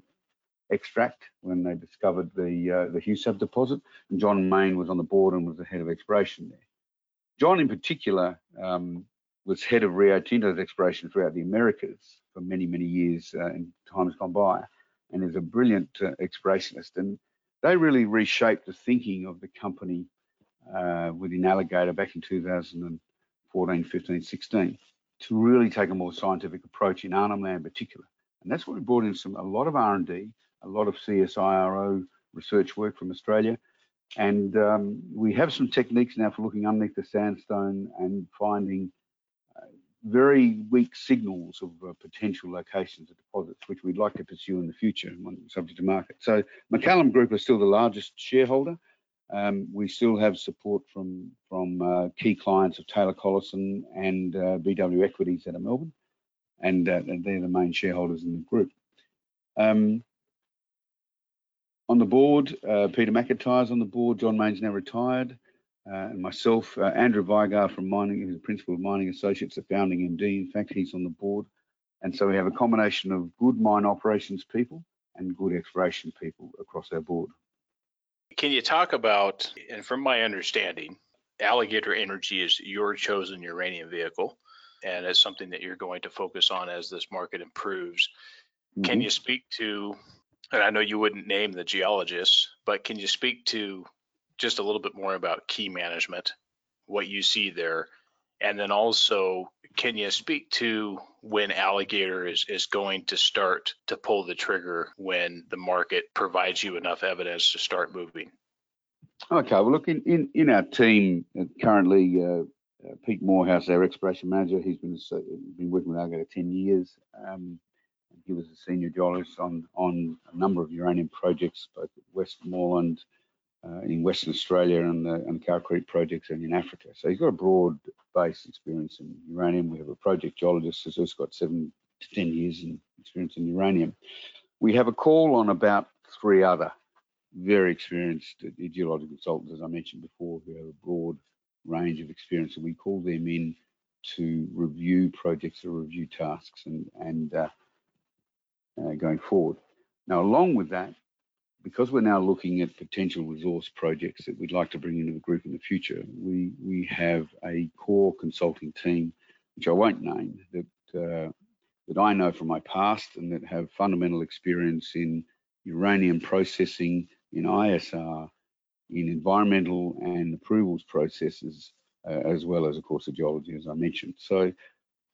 Extract when they discovered the, uh, the Husab deposit, and John Main was on the board and was the head of exploration there. John, in particular, um, was head of Rio Tinto's exploration throughout the Americas for many, many years uh, in times gone by, and is a brilliant uh, explorationist. And they really reshaped the thinking of the company uh, within Alligator back in two thousand fourteen, fifteen, sixteen to really take a more scientific approach in Arnhem Land in particular. And that's where we brought in some a lot of R and D, a lot of C S I R O research work from Australia. And um, we have some techniques now for looking underneath the sandstone and finding very weak signals of uh, potential locations of deposits, which we'd like to pursue in the future, subject to market. So McCallum Group is still the largest shareholder. Um, we still have support from from uh, key clients of Taylor Collison and uh, B W Equities out of Melbourne, and uh, they're the main shareholders in the group. Um, on the board, uh, Peter McIntyre's on the board. John Main's now retired. Uh, and myself, uh, Andrew Vigar from Mining, who's the principal of Mining Associates, the founding M D. In fact, he's on the board. And so we have a combination of good mine operations people and good exploration people across our board. Can you talk about, and from my understanding, Alligator Energy is your chosen uranium vehicle, and it's something that you're going to focus on as this market improves. Mm-hmm. Can you speak to, and I know you wouldn't name the geologists, but can you speak to just a little bit more about key management, what you see there, and then also, can you speak to when Alligator is, is going to start to pull the trigger when the market provides you enough evidence to start moving? Okay, well, look, in, in, in our team currently, uh, uh, Pete Morehouse, our exploration manager, he's been, uh, been working with Alligator ten years. Um, he was a senior geologist on, on a number of uranium projects, both at Westmoreland, uh, in Western Australia and the and Calcrete projects and in Africa. So he's got a broad base experience in uranium. We have a project geologist who's got seven to ten years in experience in uranium. We have a call on about three other very experienced geological consultants, as I mentioned before, who have a broad range of experience, and we call them in to review projects or review tasks and and uh, uh, going forward. Now, along with that, because we're now looking at potential resource projects that we'd like to bring into the group in the future, we we have a core consulting team, which I won't name, that uh, that I know from my past and that have fundamental experience in uranium processing, in I S R, in environmental and approvals processes, uh, as well as, of course, the geology, as I mentioned. So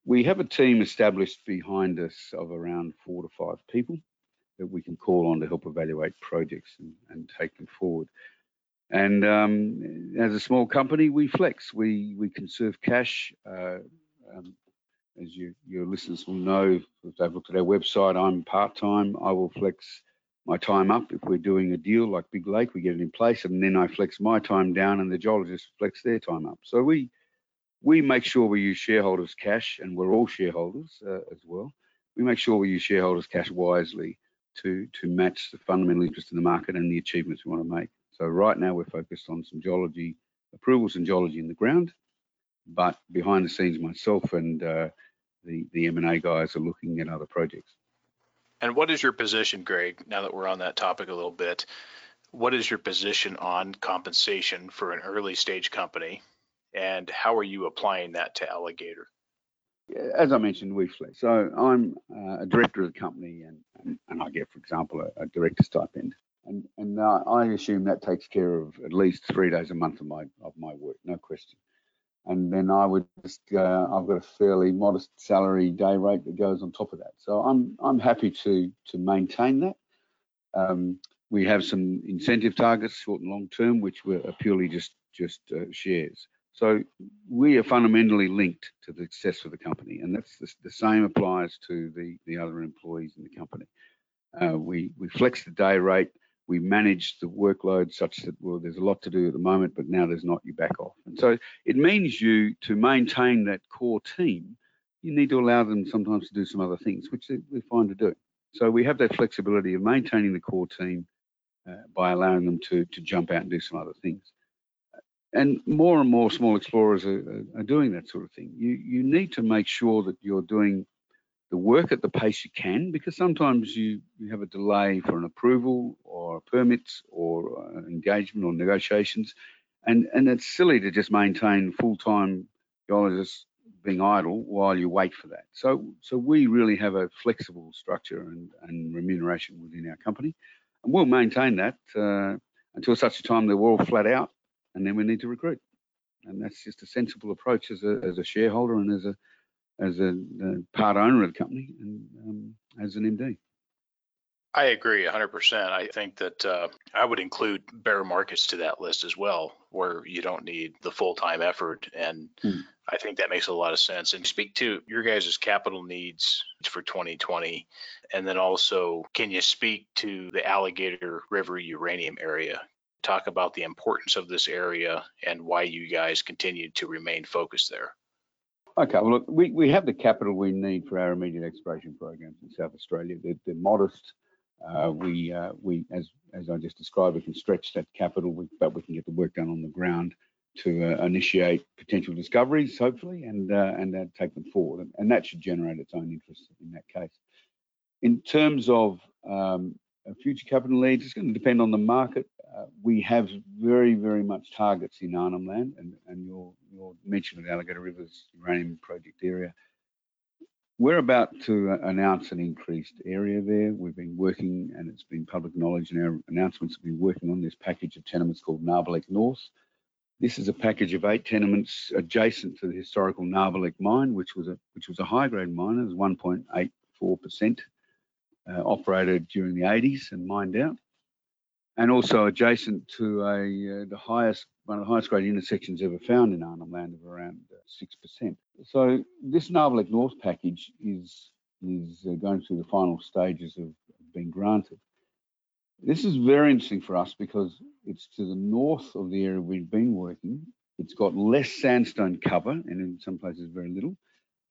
we have a team established behind us of around four to five people that we can call on to help evaluate projects and, and take them forward. And um, as a small company, we flex, we, we conserve cash. Uh, um, as you, your listeners will know, if they've looked at our website, I'm part-time. I will flex my time up. If we're doing a deal like Big Lake, we get it in place, and then I flex my time down and the geologists flex their time up. So we we make sure we use shareholders' cash, and we're all shareholders uh, as well. We make sure we use shareholders' cash wisely to, to match the fundamental interest in the market and the achievements we want to make. So right now we're focused on some geology, approvals and geology in the ground, but behind the scenes myself and uh, the, the M and A guys are looking at other projects. And what is your position, Greg, now that we're on that topic a little bit, what is your position on compensation for an early stage company, and how are you applying that to Alligator? As I mentioned, we flex. So I'm uh, a director of the company, and, and, and I get, for example, a, a director's stipend. And, and uh, I assume that takes care of at least three days a month of my, of my work, no question. And then I would just, uh, I've got a fairly modest salary day rate that goes on top of that. So I'm I'm happy to to maintain that. Um, we have some incentive targets, short and long term, which were purely just, just uh, shares. So we are fundamentally linked to the success of the company. And that's the, the same applies to the, the other employees in the company. Uh, we, we flex the day rate. We manage the workload such that, well, there's a lot to do at the moment, but now there's not, you back off. And so it means you, to maintain that core team, you need to allow them sometimes to do some other things, which they're fine to do. So we have that flexibility of maintaining the core team uh, by allowing them to, to jump out and do some other things. And more and more small explorers are, are doing that sort of thing. You, you need to make sure that you're doing the work at the pace you can, because sometimes you, you have a delay for an approval or permits or an engagement or negotiations. And, and it's silly to just maintain full-time geologists being idle while you wait for that. So so we really have a flexible structure and, and remuneration within our company. And we'll maintain that uh, until such a time that we're all flat out and then we need to recruit. And that's just a sensible approach as a, as a shareholder and as a as a, a part owner of the company and um, as an M D. I agree one hundred percent. I think that uh, I would include bear markets to that list as well, where you don't need the full-time effort. And mm. I think that makes a lot of sense. And speak to your guys' capital needs for twenty twenty. And then also, can you speak to the Alligator River uranium area? Talk about the importance of this area and why you guys continue to remain focused there. Okay, well, look, we, we have the capital we need for our immediate exploration programs in South Australia. They're, they're modest. Uh, we, uh, we, as as I just described, we can stretch that capital, but we can get the work done on the ground to uh, initiate potential discoveries, hopefully, and uh, and uh, take them forward. And, and that should generate its own interest in that case. In terms of um, future capital needs, it's going to depend on the market. Uh, we have very, very much targets in Arnhem Land, and, and your, your mention of Alligator River's uranium project area. We're about to uh, announce an increased area there. We've been working, and it's been public knowledge in our announcements, we've been working on this package of tenements called Nabarlek North. This is a package of eight tenements adjacent to the historical Nabarlek mine, which was a, which was a high-grade mine. It was one point eight four percent uh, operated during the eighties and mined out. And also adjacent to a uh, the highest one of the highest grade intersections ever found in Arnhem Land of around uh, six percent. So this Nabarlek North package is is uh, going through the final stages of being granted. This is very interesting for us because it's to the north of the area we've been working. It's got less sandstone cover, and in some places very little.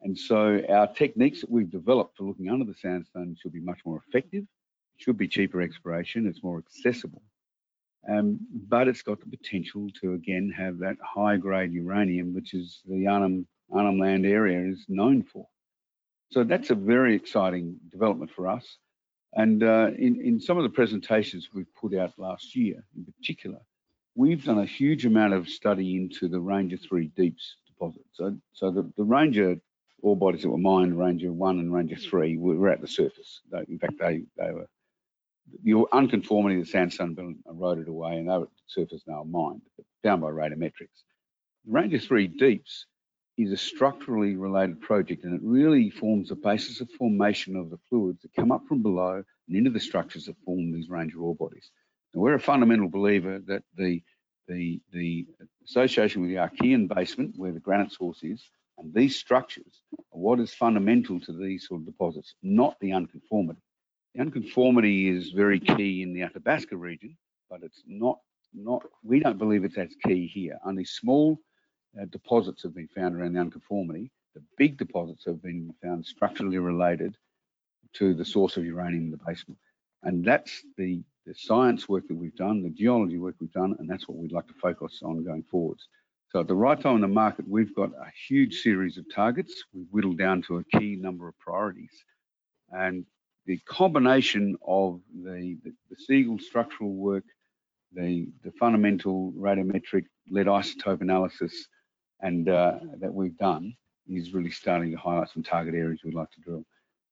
And so our techniques that we've developed for looking under the sandstone should be much more effective. It should be cheaper exploration. It's more accessible. Um, but it's got the potential to, again, have that high-grade uranium, which is the Arnhem, Arnhem Land area is known for. So that's a very exciting development for us. And uh, in, in some of the presentations we've put out last year, in particular, we've done a huge amount of study into the Ranger three Deeps deposit. So, so the, the Ranger ore bodies that were mined, Ranger one and Ranger three, were at the surface. They, in fact, they, they were, the unconformity of the sandstone been eroded away, and they were at the surface now mined, but down by radiometrics. Ranger three Deeps is a structurally related project, and it really forms the basis of formation of the fluids that come up from below and into the structures that form these Ranger ore bodies. Now, we're a fundamental believer that the, the, the association with the Archean basement, where the granite source is, and these structures are what is fundamental to these sort of deposits, not the unconformity. The unconformity is very key in the Athabasca region, but it's not, not we don't believe it's as key here. Only small Uh, deposits have been found around the unconformity. The big deposits have been found structurally related to the source of uranium in the basement. And that's the, the science work that we've done, the geology work we've done, and that's what we'd like to focus on going forwards. So at the right time in the market, we've got a huge series of targets. We've whittled down to a key number of priorities. And the combination of the, the, the Siegel structural work, the, the fundamental radiometric lead isotope analysis, and uh, that we've done is really starting to highlight some target areas we'd like to drill.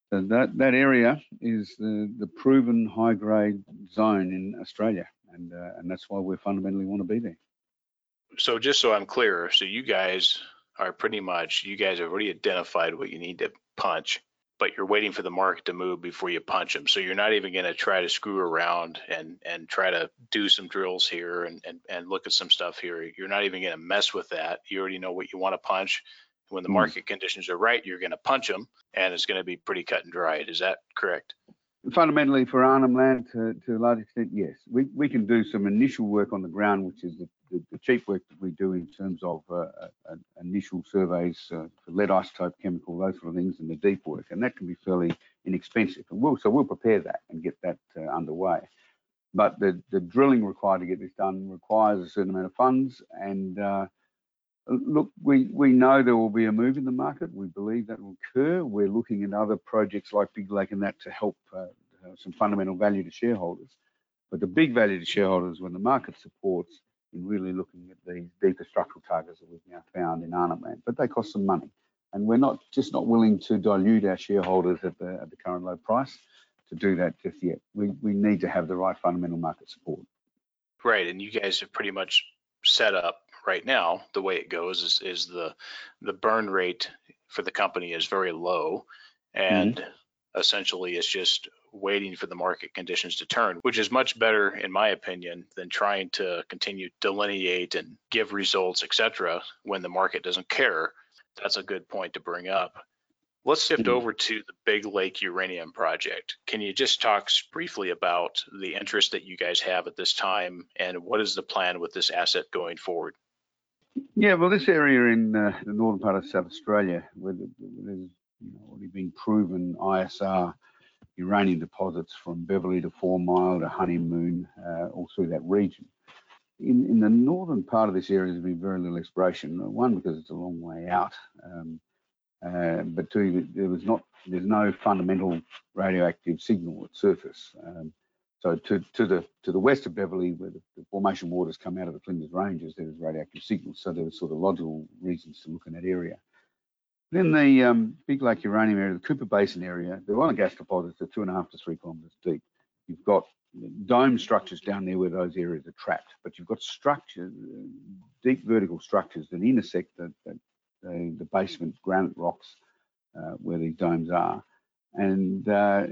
So that, that area is the, the proven high-grade zone in Australia, and, uh, and that's why we fundamentally want to be there. So just so I'm clear, so you guys are pretty much, you guys have already identified what you need to punch, but you're waiting for the market to move before you punch them. So you're not even going to try to screw around and, and try to do some drills here and, and, and look at some stuff here. You're not even going to mess with that. You already know what you want to punch. When the market conditions are right, you're going to punch them, and it's going to be pretty cut and dried. Is that correct? Fundamentally, for Arnhem Land, to, to a large extent, yes. We, we can do some initial work on the ground, which is the, the, the cheap work that we do in terms of uh, uh, initial surveys uh, for lead isotope, chemical, those sort of things, and the deep work, and that can be fairly inexpensive. And we'll, so we'll prepare that and get that uh, underway. But the, the drilling required to get this done requires a certain amount of funds, and uh, look, we, we know there will be a move in the market. We believe that will occur. We're looking at other projects like Big Lake and that to help uh, some fundamental value to shareholders. But the big value to shareholders when the market supports in really looking at these deeper structural targets that we've now found in Arnhem Land. But they cost some money. And we're not just not willing to dilute our shareholders at the, at the current low price to do that just yet. We, we need to have the right fundamental market support. Right, and you guys have pretty much set up right now, the way it goes is, is the the burn rate for the company is very low, and mm-hmm. essentially it's just waiting for the market conditions to turn, which is much better, in my opinion, than trying to continue delineate and give results, et cetera, when the market doesn't care. That's a good point to bring up. Let's shift mm-hmm. over to the Big Lake Uranium Project. Can you just talk briefly about the interest that you guys have at this time, and what is the plan with this asset going forward? Yeah, well, this area in uh, the northern part of South Australia, where there's you know, already been proven I S R uranium deposits from Beverley to Four Mile to Honeymoon, uh, all through that region. In, in the northern part of this area, there's been very little exploration. One, because it's a long way out, um, uh, but two, there was not, there's no fundamental radioactive signal at surface. Um, So to, to the to the west of Beverley, where the, the formation waters come out of the Flinders Ranges, there was radioactive signals. So there was sort of logical reasons to look in that area. Then the um, Big Lake Uranium area, the Cooper Basin area, the oil and gas deposits are two and a half to three kilometres deep. You've got dome structures down there where those areas are trapped, but you've got structures, deep vertical structures that intersect the, the, the, the basement granite rocks uh, where these domes are, and uh,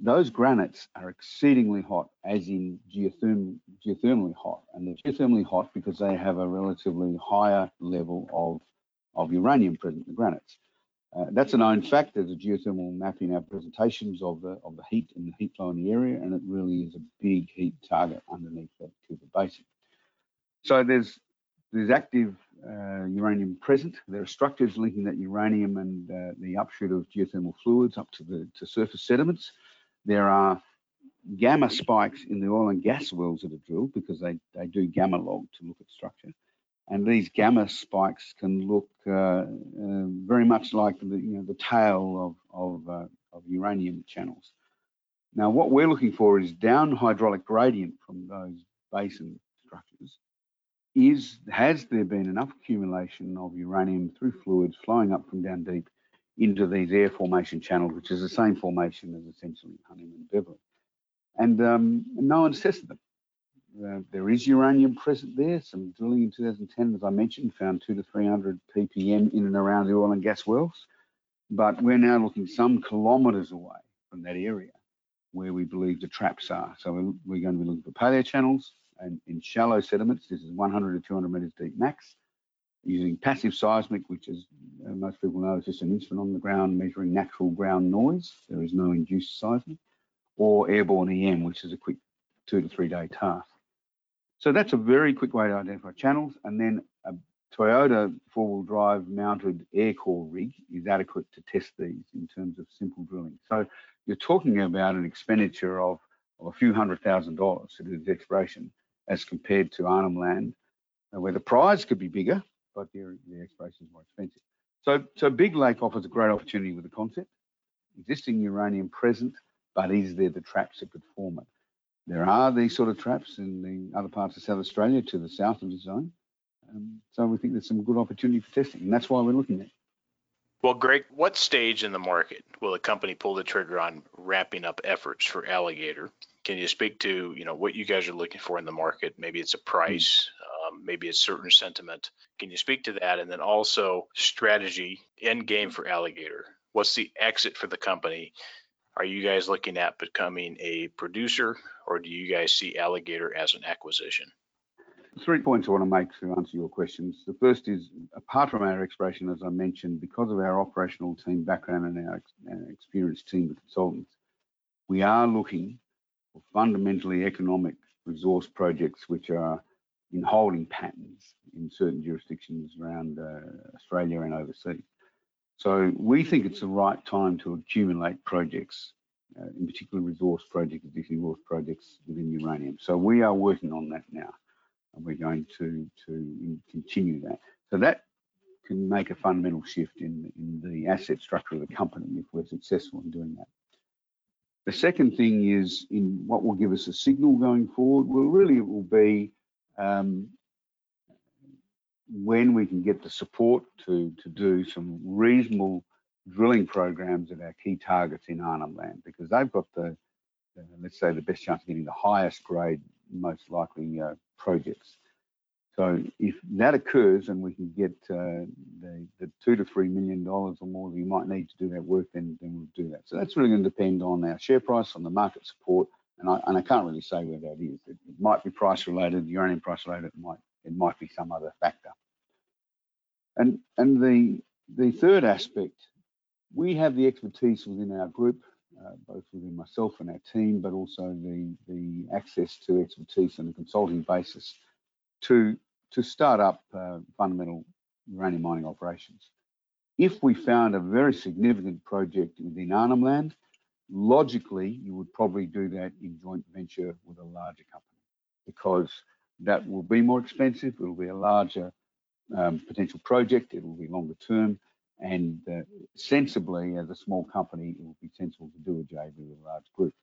those granites are exceedingly hot, as in geotherm geothermally hot. And they're geothermally hot because they have a relatively higher level of, of uranium present in the granites. Uh, that's a known fact. There's a geothermal map in our presentations of the of the heat and the heat flow in the area, and it really is a big heat target underneath the Cooper Basin. So there's there's active uh, uranium present. There are structures linking that uranium and uh, the upshoot of geothermal fluids up to the to surface sediments. There are gamma spikes in the oil and gas wells that are drilled because they they do gamma log to look at structure. And these gamma spikes can look uh, uh, very much like the, you know, the tail of, of, uh, of uranium channels. Now, what we're looking for is down hydraulic gradient from those basin structures. Is, has there been enough accumulation of uranium through fluids flowing up from down deep into these air formation channels, which is the same formation as essentially Honeymoon and Beverley? And um, no one's tested them. Uh, there is uranium present there. Some drilling in two thousand ten, as I mentioned, found two to three hundred ppm in and around the oil and gas wells. But we're now looking some kilometres away from that area where we believe the traps are. So we're, we're going to be looking for paleo channels and in shallow sediments. This is one hundred to two hundred metres deep max, using passive seismic, which is uh, most people know is just an instrument on the ground measuring natural ground noise. There is no induced seismic, or airborne E M, which is a quick two to three day task. So that's a very quick way to identify channels. And then a Toyota four-wheel drive mounted air core rig is adequate to test these in terms of simple drilling. So you're talking about an expenditure of, of a few hundred thousand dollars to do this exploration as compared to Arnhem Land, where the prize could be bigger, but the, the exploration is more expensive. So, so Big Lake offers a great opportunity with the concept. Existing uranium present, but is there the traps that could form it? There are these sort of traps in the other parts of South Australia to the south of the zone. Um, so we think there's some good opportunity for testing, and that's why we're looking at it. Well, Greg, what stage in the market will the company pull the trigger on wrapping up efforts for Alligator? Can you speak to, you know, what you guys are looking for in the market? Maybe it's a price, mm. um, maybe it's certain sentiment. Can you speak to that? And then also strategy, end game for Alligator. What's the exit for the company? Are you guys looking at becoming a producer, or do you guys see Alligator as an acquisition? Three points I want to make to answer your questions. The first is, apart from our exploration, as I mentioned, because of our operational team background and our, our experienced team of consultants, we are looking for fundamentally economic resource projects which are in holding patterns in certain jurisdictions around uh, Australia and overseas. So we think it's the right time to accumulate projects, uh, in particular resource projects, existing resource projects within uranium. So we are working on that now, and we're going to, to continue that. So that can make a fundamental shift in, in the asset structure of the company if we're successful in doing that. The second thing is, in what will give us a signal going forward, well, really it will be um, when we can get the support to, to do some reasonable drilling programs at our key targets in Arnhem Land, because they've got the, uh, let's say, the best chance of getting the highest grade, most likely uh, projects. So if that occurs and we can get uh, the, the two to three million dollars or more that you might need to do that work, then, then we'll do that. So that's really going to depend on our share price, on the market support, and I, and I can't really say where that is. It, it might be price related, uranium price related, it might It might be some other factor. And and the the third aspect, we have the expertise within our group, uh, both within myself and our team, but also the the access to expertise on a consulting basis to to start up uh, fundamental uranium mining operations. If we found a very significant project within Arnhem Land, logically you would probably do that in joint venture with a larger company, because that will be more expensive, it will be a larger um, potential project, it will be longer term, and uh, sensibly, as a small company, it will be sensible to do a J V with a large group.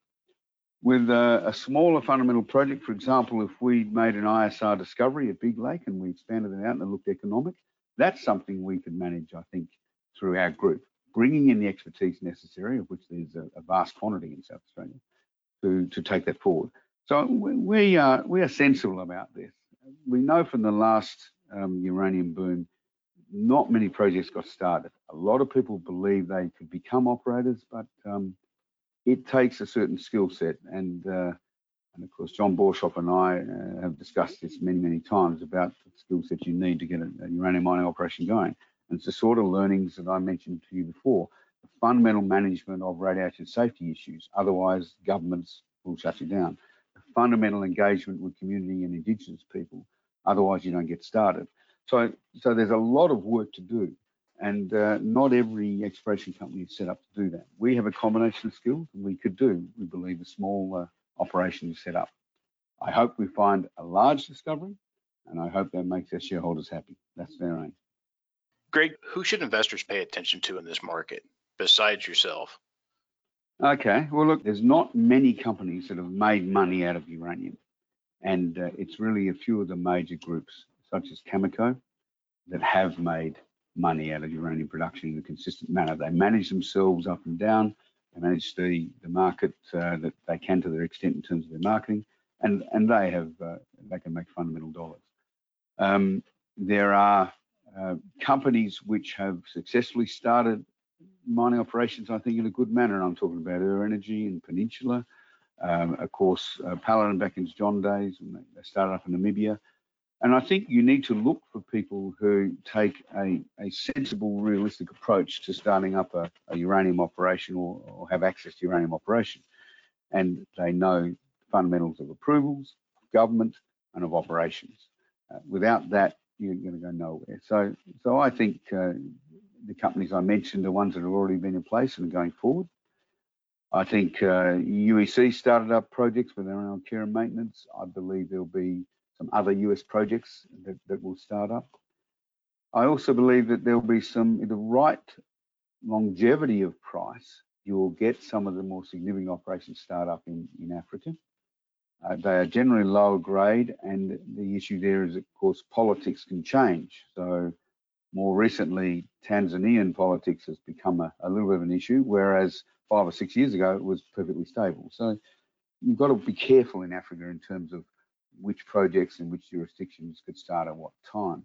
With uh, a smaller fundamental project, for example, if we made an I S R discovery at Big Lake and we expanded it out and it looked economic, that's something we could manage, I think, through our group, bringing in the expertise necessary, of which there's a, a vast quantity in South Australia, to, to take that forward. So we are, we are sensible about this. We know from the last um, uranium boom, not many projects got started. A lot of people believe they could become operators, but um, it takes a certain skill set. And, uh, and of course, John Borshoff and I uh, have discussed this many, many times about the skill set you need to get a, a uranium mining operation going. And it's the sort of learnings that I mentioned to you before, the fundamental management of radiation safety issues, otherwise governments will shut you down. The fundamental engagement with community and Indigenous people, otherwise you don't get started. So, so there's a lot of work to do, and uh, not every exploration company is set up to do that. We have a combination of skills, and we could do, we believe, a small uh, operation is set up. I hope we find a large discovery, and I hope that makes our shareholders happy. That's their aim. Greg, who should investors pay attention to in this market besides yourself? Okay, well, look, there's not many companies that have made money out of uranium, and uh, it's really a few of the major groups, such as Cameco, that have made money out of uranium production in a consistent manner. They manage themselves up and down. They manage the, the market uh, that they can to their extent in terms of their marketing, and, and they have uh, they can make fundamental dollars. Um, there are uh, companies which have successfully started mining operations, I think, in a good manner. I'm talking about Ur Energy and Peninsula. Um, of course, uh, Paladin back in John days, and they started up in Namibia. And I think you need to look for people who take a, a sensible, realistic approach to starting up a, a uranium operation, or, or have access to uranium operation. And they know fundamentals of approvals, government, and of operations. Uh, without that, you're going to go nowhere. So, so I think uh, the companies I mentioned are ones that have already been in place and are going forward. I think uh, U E C started up projects with their own care and maintenance. I believe there'll be some other U S projects that, that will start up. I also believe that there'll be some, the right longevity of price, you'll get some of the more significant operations start up in, in Africa. Uh, they are generally lower grade, and the issue there is, of course, politics can change. So more recently, Tanzanian politics has become a, a little bit of an issue, whereas five or six years ago, it was perfectly stable. So you've got to be careful in Africa in terms of which projects and which jurisdictions could start at what time.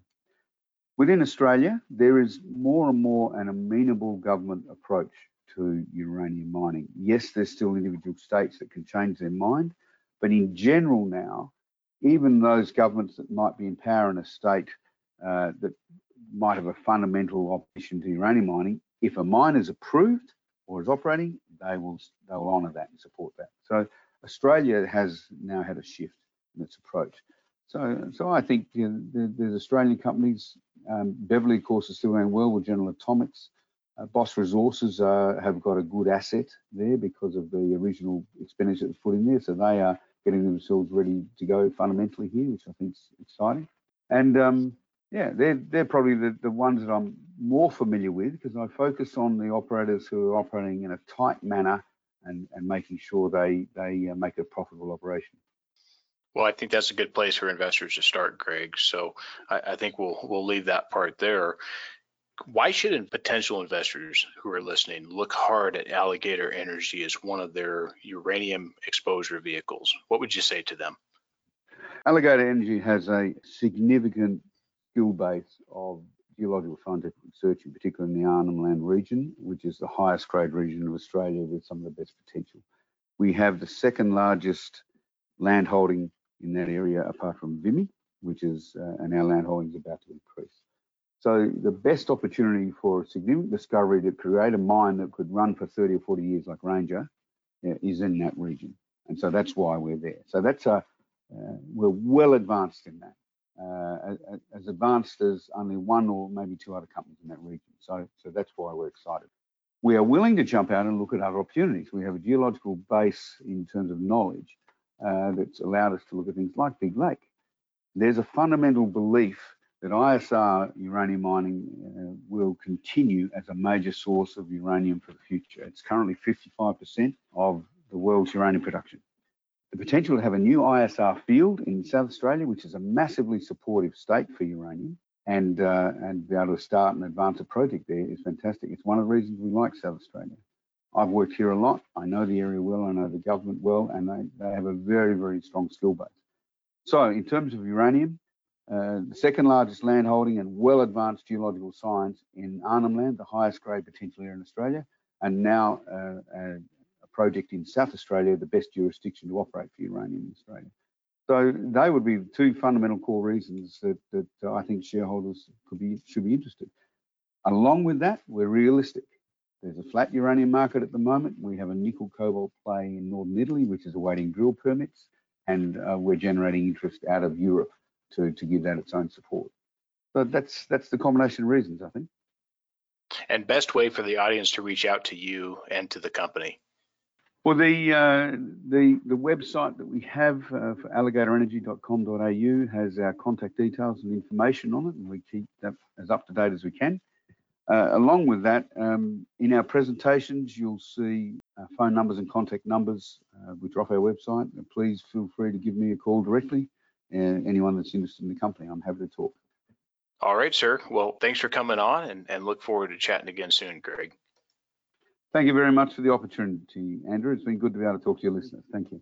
Within Australia, there is more and more an amenable government approach to uranium mining. Yes, there's still individual states that can change their mind, but in general now, even those governments that might be in power in a state uh, that might have a fundamental opposition to uranium mining, if a mine is approved or is operating, they will, they will honour that and support that. So Australia has now had a shift in its approach. So, so I think, you know, there, there's Australian companies. Um, Beverley, of course, is still going well with General Atomics. Uh, Boss Resources uh, have got a good asset there because of the original expenditure that was put in there. So they are getting themselves ready to go fundamentally here, which I think is exciting. And um, yeah, they're, they're probably the, the ones that I'm more familiar with, because I focus on the operators who are operating in a tight manner and, and making sure they, they uh, make a profitable operation. Well, I think that's a good place for investors to start, Greg. So I, I think we'll we'll leave that part there. Why should potential investors who are listening look hard at Alligator Energy as one of their uranium exposure vehicles? What would you say to them? Alligator Energy has a significant skill base of geological scientific research, in particular in the Arnhem Land region, which is the highest grade region of Australia with some of the best potential. We have the second largest land holding in that area apart from Vimy, which is, uh, and our land holding is about to increase. So the best opportunity for a significant discovery to create a mine that could run for thirty or forty years like Ranger uh, is in that region. And so that's why we're there. So that's a, uh, we're well advanced in that. Uh, as, as advanced as only one or maybe two other companies in that region. So, so that's why we're excited. We are willing to jump out and look at other opportunities. We have a geological base in terms of knowledge Uh, that's allowed us to look at things like Big Lake. There's a fundamental belief that I S R uranium mining uh, will continue as a major source of uranium for the future. It's currently fifty-five percent of the world's uranium production. The potential to have a new I S R field in South Australia, which is a massively supportive state for uranium, and, uh, and be able to start and advance a project there is fantastic. It's one of the reasons we like South Australia. I've worked here a lot. I know the area well, I know the government well, and they, they have a very, very strong skill base. So in terms of uranium, uh, the second largest land holding and well advanced geological science in Arnhem Land, the highest grade potential area in Australia, and now uh, a, a project in South Australia, the best jurisdiction to operate for uranium in Australia. So they would be two fundamental core reasons that, that I think shareholders could be, should be interested. Along with that, we're realistic. There's a flat uranium market at the moment. We have a nickel cobalt play in northern Italy, which is awaiting drill permits, and uh, we're generating interest out of Europe to, to give that its own support. So that's, that's the combination of reasons, I think. And best way for the audience to reach out to you and to the company? Well, the uh, the, the website that we have uh, for alligator energy dot com dot a u has our contact details and information on it, and we keep that as up to date as we can. Uh, along with that, um, in our presentations, you'll see uh, phone numbers and contact numbers, uh, which are off our website. Please feel free to give me a call directly, and anyone that's interested in the company, I'm happy to talk. All right, sir. Well, thanks for coming on, and, and look forward to chatting again soon, Greg. Thank you very much for the opportunity, Andrew. It's been good to be able to talk to your listeners. Thank you.